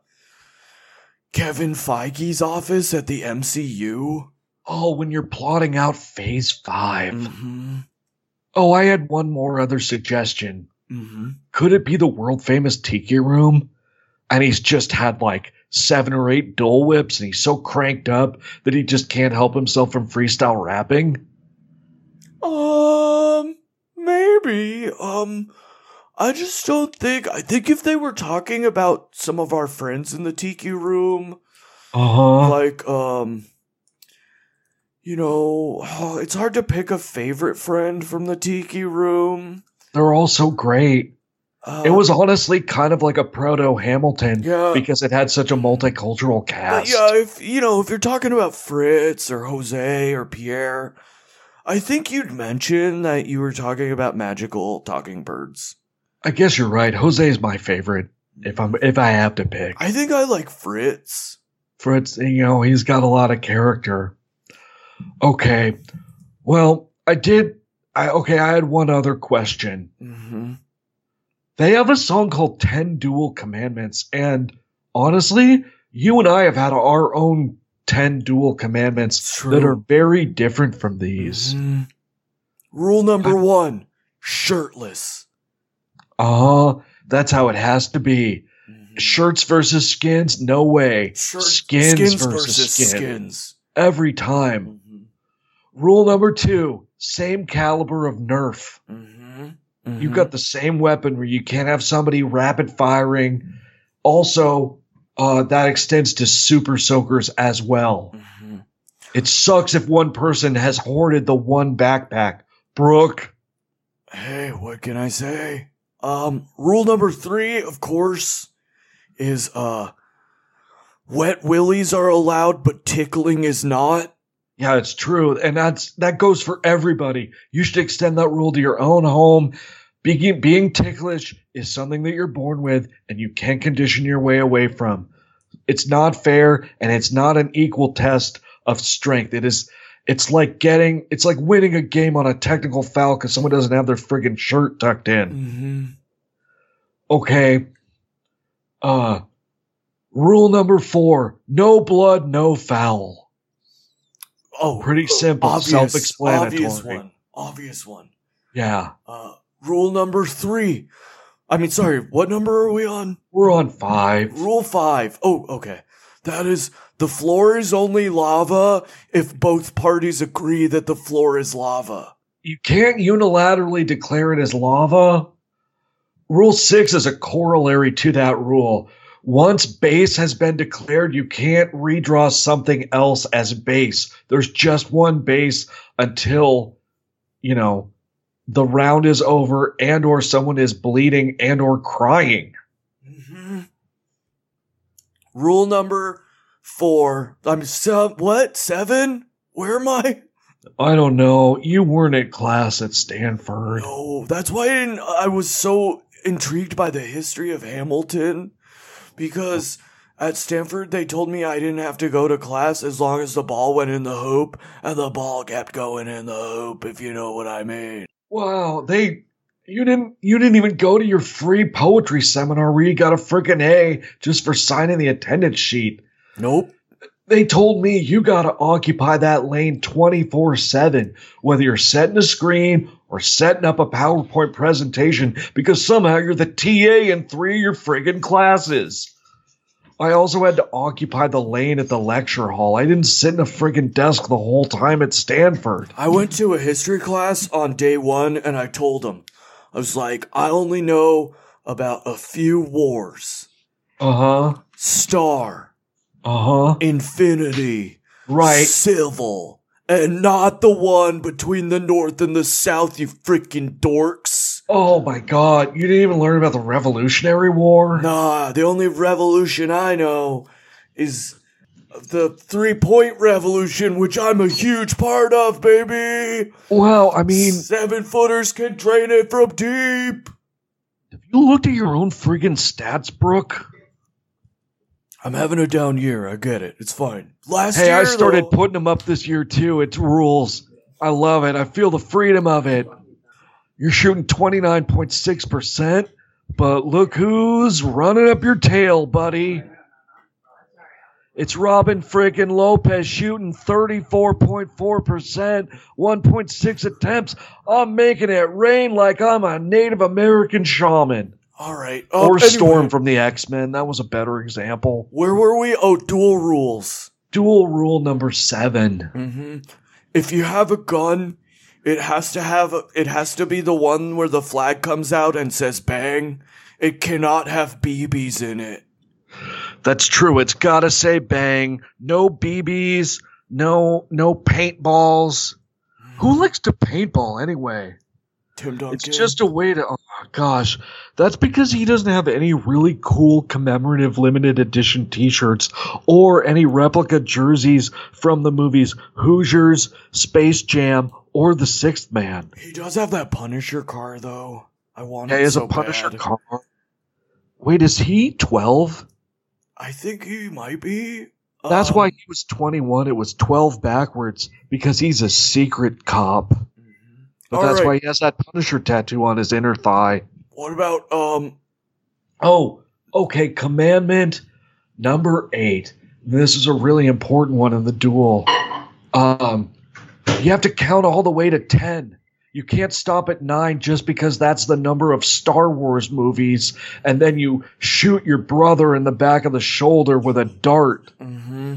Kevin Feige's office at the M C U. Oh, when you're plotting out Phase five. Mm-hmm. Oh, I had one more other suggestion. Mm-hmm. Could it be the world-famous Tiki Room? And he's just had, like, seven or eight Dole Whips, and he's so cranked up that he just can't help himself from freestyle rapping? Um, maybe. Um, I just don't think... I think if they were talking about some of our friends in the Tiki Room, uh-huh. like, um, you know, oh, it's hard to pick a favorite friend from the Tiki Room. They're all so great. Uh, it was honestly kind of like a proto-Hamilton yeah, because it had such a multicultural cast. Yeah, if, you know, if you're talking about Fritz or Jose or Pierre, I think you'd mention that you were talking about magical talking birds. I guess you're right. Jose's my favorite if I'm if I have to pick. I think I like Fritz. Fritz, you know, he's got a lot of character. Okay. Well, I did. I okay, I had one other question. Mm-hmm. They have a song called ten Dual Commandments, and honestly, you and I have had our own ten Dual Commandments that are very different from these. Mm-hmm. Rule number I, one, shirtless. Uh-huh. That's how it has to be. Mm-hmm. Shirts versus skins? No way. Shirt, skins, skins versus, versus skins. skins. Every time. Mm-hmm. Rule number two, same caliber of Nerf. Mm-hmm. Mm-hmm. You've got the same weapon where you can't have somebody rapid firing. Also, uh, that extends to super soakers as well. Mm-hmm. It sucks if one person has hoarded the one backpack. Brooke. Hey, what can I say? Um, rule number three, of course, is uh, wet willies are allowed, but tickling is not. Yeah, it's true. And that's that goes for everybody. You should extend that rule to your own home. Being, being ticklish is something that you're born with and you can't condition your way away from. It's not fair, and it's not an equal test of strength. It is. It's like getting. It's like winning a game on a technical foul because someone doesn't have their friggin' shirt tucked in. Mm-hmm. Okay. Uh, rule number four: no blood, no foul. Oh, pretty simple, obvious, self-explanatory. Obvious one. Obvious one. Yeah. Uh, rule number three. I mean, sorry, what number are we on? We're on five. Rule five. Oh, okay. That is, the floor is only lava if both parties agree that the floor is lava. You can't unilaterally declare it as lava. Rule six is a corollary to that rule. Once base has been declared, you can't redraw something else as base. There's just one base until, you know, the round is over and or someone is bleeding and or crying. Mm-hmm. Rule number four. I'm sub. What? Seven? Where am I? I don't know. You weren't in class at Stanford. No, that's why I didn't. I was so intrigued by the history of Hamilton because at Stanford they told me I didn't have to go to class as long as the ball went in the hoop, and the ball kept going in the hoop, if you know what I mean. Wow, they, you didn't, you didn't even go to your free poetry seminar where you got a freaking A just for signing the attendance sheet. Nope. They told me you got to occupy that lane twenty-four seven, whether you're setting a screen or setting up a PowerPoint presentation, because somehow you're the T A in three of your friggin' classes. I also had to occupy the lane at the lecture hall. I didn't sit in a friggin' desk the whole time at Stanford. I went to a history class on day one, and I told them, I was like, I only know about a few wars. Uh-huh. Star. Uh-huh. Infinity. Right. Civil. And not the one between the North and the South, you freaking dorks. Oh my God, you didn't even learn about the Revolutionary War? Nah, the only revolution I know is the three-point revolution, which I'm a huge part of, baby! Well, I mean... Seven-footers can drain it from deep! Have you looked at your own friggin' stats, Brooke? I'm having a down year, I get it, it's fine. Last hey, year, Hey, I started though- putting them up this year, too, it's rules. I love it, I feel the freedom of it. You're shooting twenty-nine point six percent, but look who's running up your tail, buddy. It's Robin freaking Lopez shooting thirty-four point four percent, one point six attempts. I'm making it rain like I'm a Native American shaman. All right. Oh, or anyway. Storm from the X-Men. That was a better example. Where were we? Oh, dual rules. Dual rule number seven. Mm-hmm. If you have a gun... It has to have, it has to be the one where the flag comes out and says bang. It cannot have B Bs in it. That's true. It's gotta say bang. No B Bs, no, no paintballs. Who likes to paintball anyway? Tim Duncan. It's just a way to, oh gosh. That's because he doesn't have any really cool commemorative limited edition t-shirts or any replica jerseys from the movies Hoosiers, Space Jam, or The Sixth Man. He does have that Punisher car, though. I want yeah, it so bad. He has a Punisher bad. car. Wait, is he twelve? I think he might be. That's um, why he was twenty-one. It was twelve backwards, because he's a secret cop. Mm-hmm. But All that's right. why he has that Punisher tattoo on his inner thigh. What about, um... Oh, okay, commandment number eight. This is a really important one in the duel. Um... You have to count all the way to ten. You can't stop at nine just because that's the number of Star Wars movies, and then you shoot your brother in the back of the shoulder with a dart. Mm-hmm.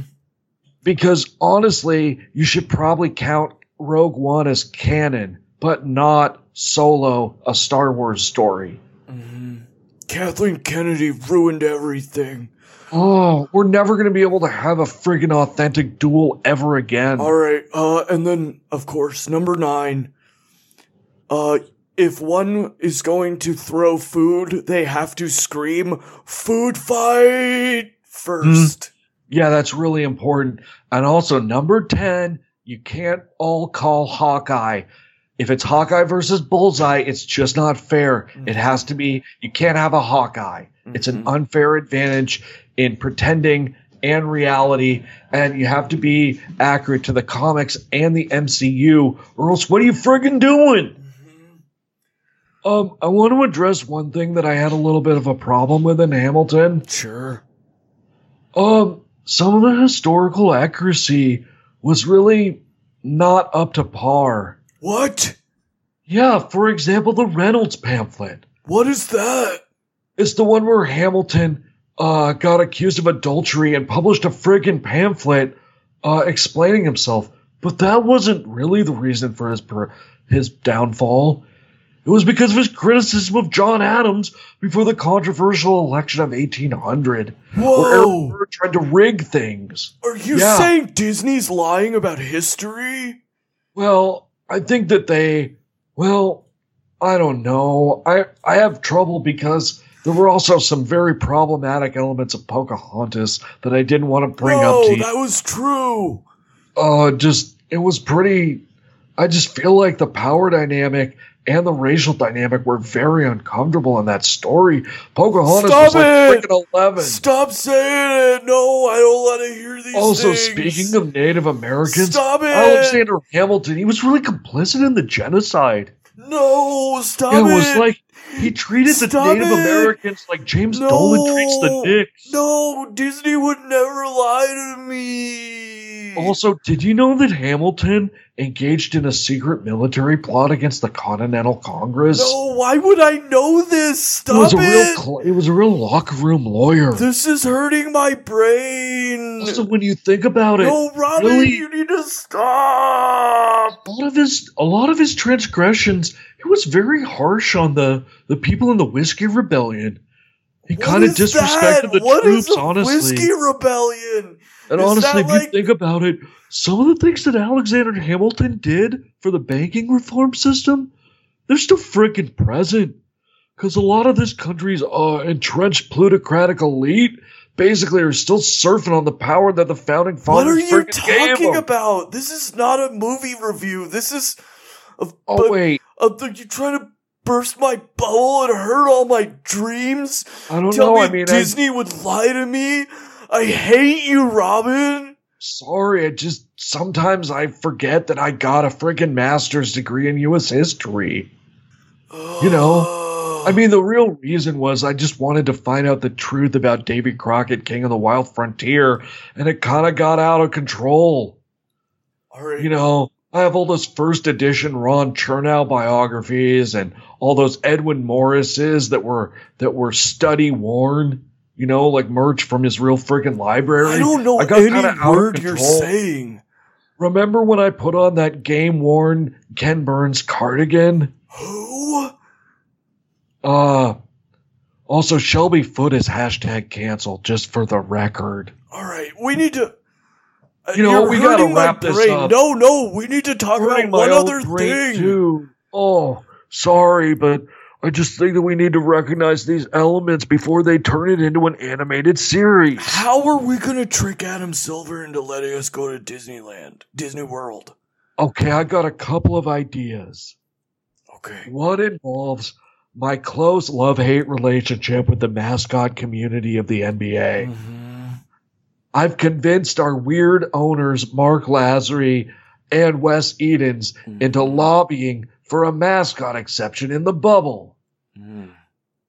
Because, honestly, you should probably count Rogue One as canon, but not Solo, a Star Wars story. Mm-hmm. Kathleen Kennedy ruined everything. Oh, we're never going to be able to have a friggin' authentic duel ever again. All right. Uh, and then, of course, number nine. Uh, if one is going to throw food, they have to scream, food fight first. Mm. Yeah, that's really important. And also, number ten, You can't all call Hawkeye. If it's Hawkeye versus Bullseye, it's just not fair. Mm-hmm. It has to be – you can't have a Hawkeye. Mm-hmm. It's an unfair advantage in pretending and reality, and you have to be accurate to the comics and the M C U, or else what are you friggin' doing? Mm-hmm. Um, I want to address one thing that I had a little bit of a problem with in Hamilton. Sure. Um, some of the historical accuracy was really not up to par. What? Yeah, for example, the Reynolds pamphlet. What is that? It's the one where Hamilton uh, got accused of adultery and published a friggin' pamphlet uh, explaining himself. But that wasn't really the reason for his per- his downfall. It was because of his criticism of John Adams before the controversial election of eighteen hundred. Whoa! Where Aaron Burr tried to rig things. Are you yeah. saying Disney's lying about history? Well... I think that they, well, I don't know. I, I have trouble because there were also some very problematic elements of Pocahontas that I didn't want to bring no, up to you. That was true. Uh, just, it was pretty, I just feel like the power dynamic and the racial dynamic were very uncomfortable in that story. Pocahontas Stop was like it. freaking eleven. Stop saying it. No, I don't want to hear these also, things. Also, speaking of Native Americans, stop it. Alexander Hamilton, he was really complicit in the genocide. No, stop it. It was like he treated stop the Native it. Americans like James no. Dolan treats the Knicks. No, Disney would never lie to me. Also, did you know that Hamilton engaged in a secret military plot against the Continental Congress? No, why would I know this? Stop it! Was a it. Real cl- it was a real locker room lawyer. This is hurting my brain. Also, when you think about it, no, Robin, really, you need to stop. A lot of his, a lot of his transgressions, he was very harsh on the the people in the Whiskey Rebellion. He kind of disrespected that? the what troops, is a honestly. Whiskey Rebellion. And is honestly, if like- you think about it, some of the things that Alexander Hamilton did for the banking reform system, they're still freaking present. Because a lot of this country's uh, entrenched plutocratic elite basically are still surfing on the power that the founding fathers freaking gave them. What are you talking about? This is not a movie review. This is... A, oh, a, wait. A, you're trying to... burst my bubble and hurt all my dreams. I don't Tell know. Me I mean, Disney I, would lie to me. I hate you, Robin. Sorry, I just sometimes I forget that I got a freaking master's degree in U S history. You know, I mean, the real reason was I just wanted to find out the truth about Davy Crockett, King of the Wild Frontier, and it kind of got out of control. All right. You know. I have all those first edition Ron Chernow biographies and all those Edwin Morrises that were that were study worn, you know, like merch from his real freaking library. I don't know I got any word you're saying. Remember when I put on that game worn Ken Burns cardigan? Who? Uh, also Shelby Foote is hashtag canceled, just for the record. All right, we need to. You know, You're we gotta wrap this up. No, no, we need to talk about one other thing. Too. Oh, sorry, but I just think that we need to recognize these elements before they turn it into an animated series. How are we gonna trick Adam Silver into letting us go to Disneyland, Disney World? Okay, I got a couple of ideas. Okay. One involves my close love-hate relationship with the mascot community of the N B A. Mm-hmm. I've convinced our weird owners, Mark Lazary and Wes Edens, mm. into lobbying for a mascot exception in the bubble. Mm.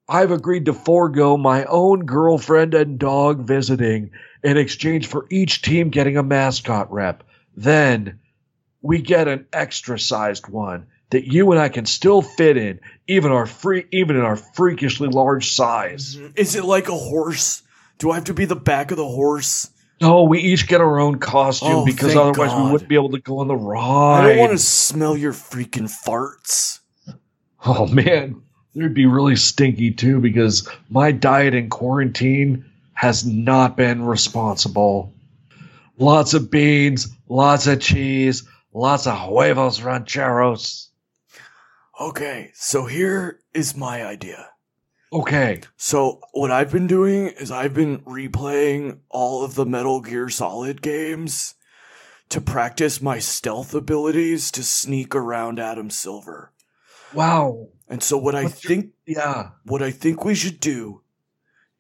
I've agreed to forego my own girlfriend and dog visiting in exchange for each team getting a mascot rep. Then we get an extra-sized one that you and I can still fit in, even our free, even in our freakishly large size. Is it like a horse? Do I have to be the back of the horse? No, we each get our own costume oh, because otherwise God. we wouldn't be able to go on the ride. I don't want to smell your freaking farts. Oh, man. It would be really stinky, too, because my diet in quarantine has not been responsible. Lots of beans, lots of cheese, lots of huevos rancheros. Okay, so here is my idea. Okay. So what I've been doing is I've been replaying all of the Metal Gear Solid games to practice my stealth abilities to sneak around Adam Silver. Wow. And so what What's I think your, yeah. what I think we should do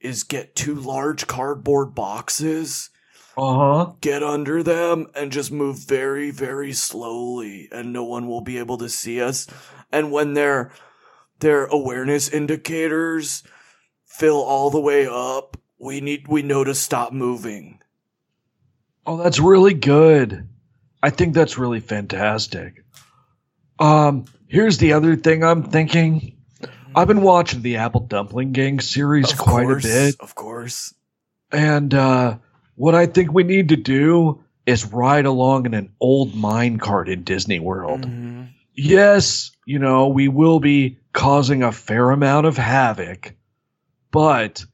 is get two large cardboard boxes, uh-huh. get under them, and just move very, very slowly, and no one will be able to see us. And when their their awareness indicators fill all the way up, we need we know to stop moving. Oh, that's really good. I think that's really fantastic. Um, here's the other thing I'm thinking. I've been watching the Apple Dumpling Gang series of quite course, a bit. Of course. And uh, what I think we need to do is ride along in an old minecart in Disney World. Mm-hmm. Yes, you know, we will be causing a fair amount of havoc, but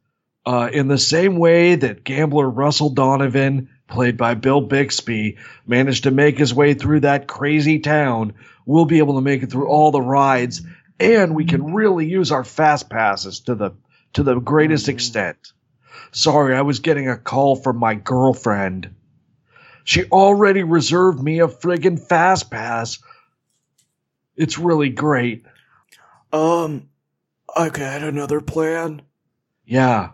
uh, in the same way that gambler Russell Donovan, played by Bill Bixby, managed to make his way through that crazy town, we'll be able to make it through all the rides, and we can really use our fast passes to the to the greatest extent. Sorry, I was getting a call from my girlfriend. She already reserved me a friggin' fast pass. It's really great. Um, I got another plan. Yeah.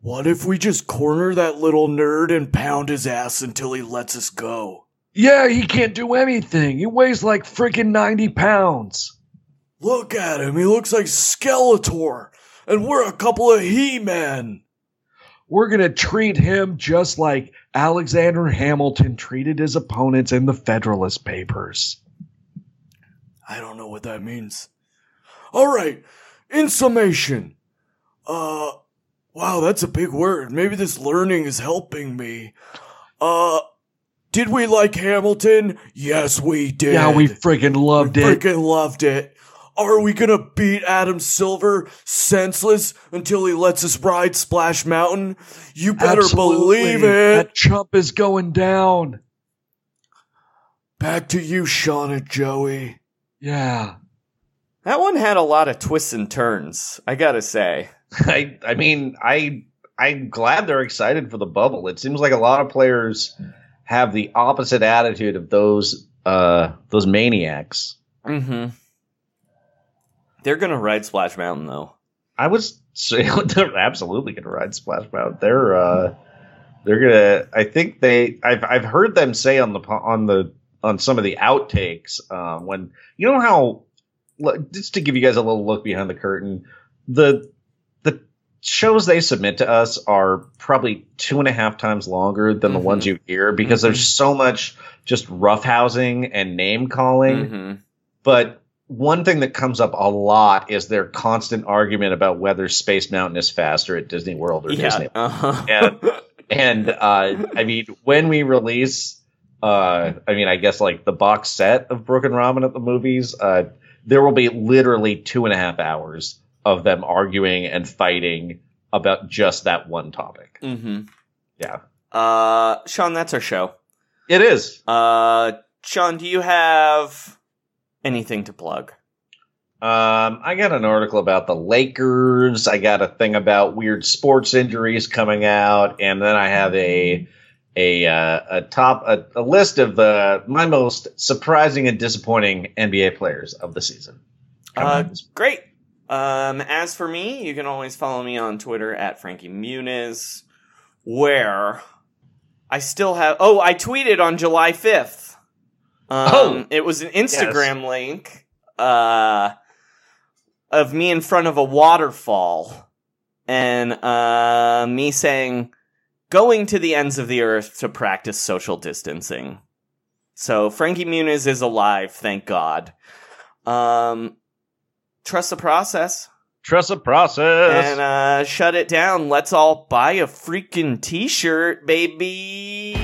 What if we just corner that little nerd and pound his ass until he lets us go? Yeah, he can't do anything. He weighs like freaking ninety pounds. Look at him. He looks like Skeletor. And we're a couple of He-Men. We're going to treat him just like Alexander Hamilton treated his opponents in the Federalist Papers. I don't know what that means. All right. In summation, uh, wow, that's a big word. Maybe this learning is helping me. Uh, did we like Hamilton? Yes, we did. Yeah, we freaking loved we it. Freaking loved it. Are we going to beat Adam Silver senseless until he lets us ride Splash Mountain? You better Absolutely. Believe it. That chump is going down. Back to you, Sean and Joey. Yeah. That one had a lot of twists and turns, I gotta say. I I mean, I I'm glad they're excited for the bubble. It seems like a lot of players have the opposite attitude of those uh those maniacs. Mm-hmm. They're gonna ride Splash Mountain though. I was saying they're absolutely gonna ride Splash Mountain. They're uh they're gonna I think they I've I've heard them say on the on the on some of the outtakes, uh, when you know how, just to give you guys a little look behind the curtain, the the shows they submit to us are probably two and a half times longer than mm-hmm. the ones you hear because mm-hmm. there's so much just roughhousing and name calling. Mm-hmm. But one thing that comes up a lot is their constant argument about whether Space Mountain is faster at Disney World or yeah. Disney. Uh-huh. And, and uh, I mean, when we release. Uh, I mean, I guess like the box set of Brooke and Robin at the movies, uh, there will be literally two and a half hours of them arguing and fighting about just that one topic. Mm-hmm. Yeah. Uh, Sean, that's our show. It is. Uh, Sean, do you have anything to plug? Um, I got an article about the Lakers. I got a thing about weird sports injuries coming out. And then I have a... A uh, a top a, a list of uh, my most surprising and disappointing N B A players of the season. Uh, great. Um, as for me, you can always follow me on Twitter at Frankie Muniz, where I still have. Oh, I tweeted on July fifth. Um, oh, it was an Instagram yes. link uh, of me in front of a waterfall and uh, me saying. Going to the ends of the earth to practice social distancing. So Frankie Muniz is alive, thank God. Um, trust the process. Trust the process. And uh, shut it down. Let's all buy a freaking t-shirt, baby.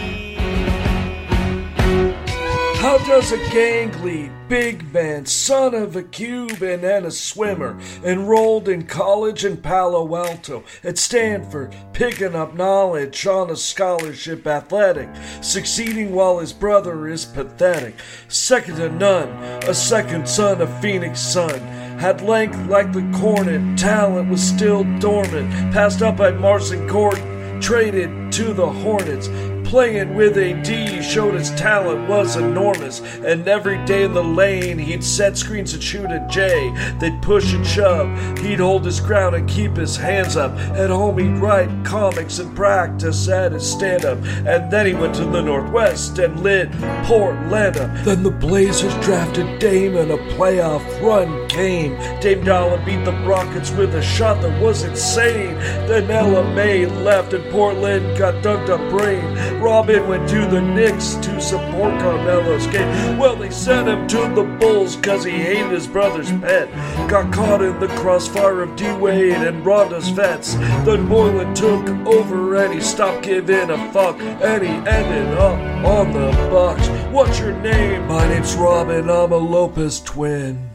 How does a gang lead? Big man, son of a Cuban and a swimmer, enrolled in college in Palo Alto, at Stanford, picking up knowledge on a scholarship, athletic, succeeding while his brother is pathetic, second to none, a second son of Phoenix Sun, had length like the cornet, talent was still dormant, passed up by Marcin Gordon, traded to the Hornets, Playing with A D showed his talent was enormous, and every day in the lane he'd set screens and shoot at Jay. They'd push and shove, he'd hold his ground and keep his hands up. At home he'd write comics and practice at his stand-up, and then he went to the Northwest and lit Portlanta. Then the Blazers drafted Dame and a playoff run came. Dame Dollar beat the Rockets with a shot that was insane. Then Ella May left and Portland got dunked up brain. Robin went to the Knicks to support Carmelo's game. Well, they sent him to the Bulls cause he hated his brother's pet. Got caught in the crossfire of D-Wade and Ronda's vets. Then Moreland took over and he stopped giving a fuck, and he ended up on the Bucks. What's your name? My name's Robin, I'm a Lopez twin,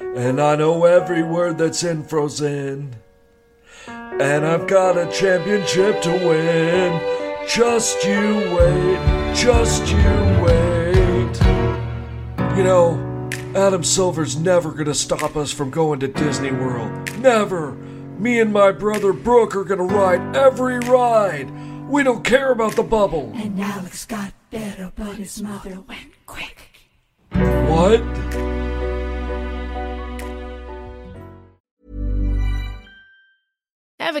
and I know every word that's in Frozen, and I've got a championship to win. Just you wait, just you wait. You know, Adam Silver's never gonna stop us from going to Disney World. Never. Me and my brother Brooke are gonna ride every ride. We don't care about the bubble. And Alex got better, but his mother went quick. What? Ever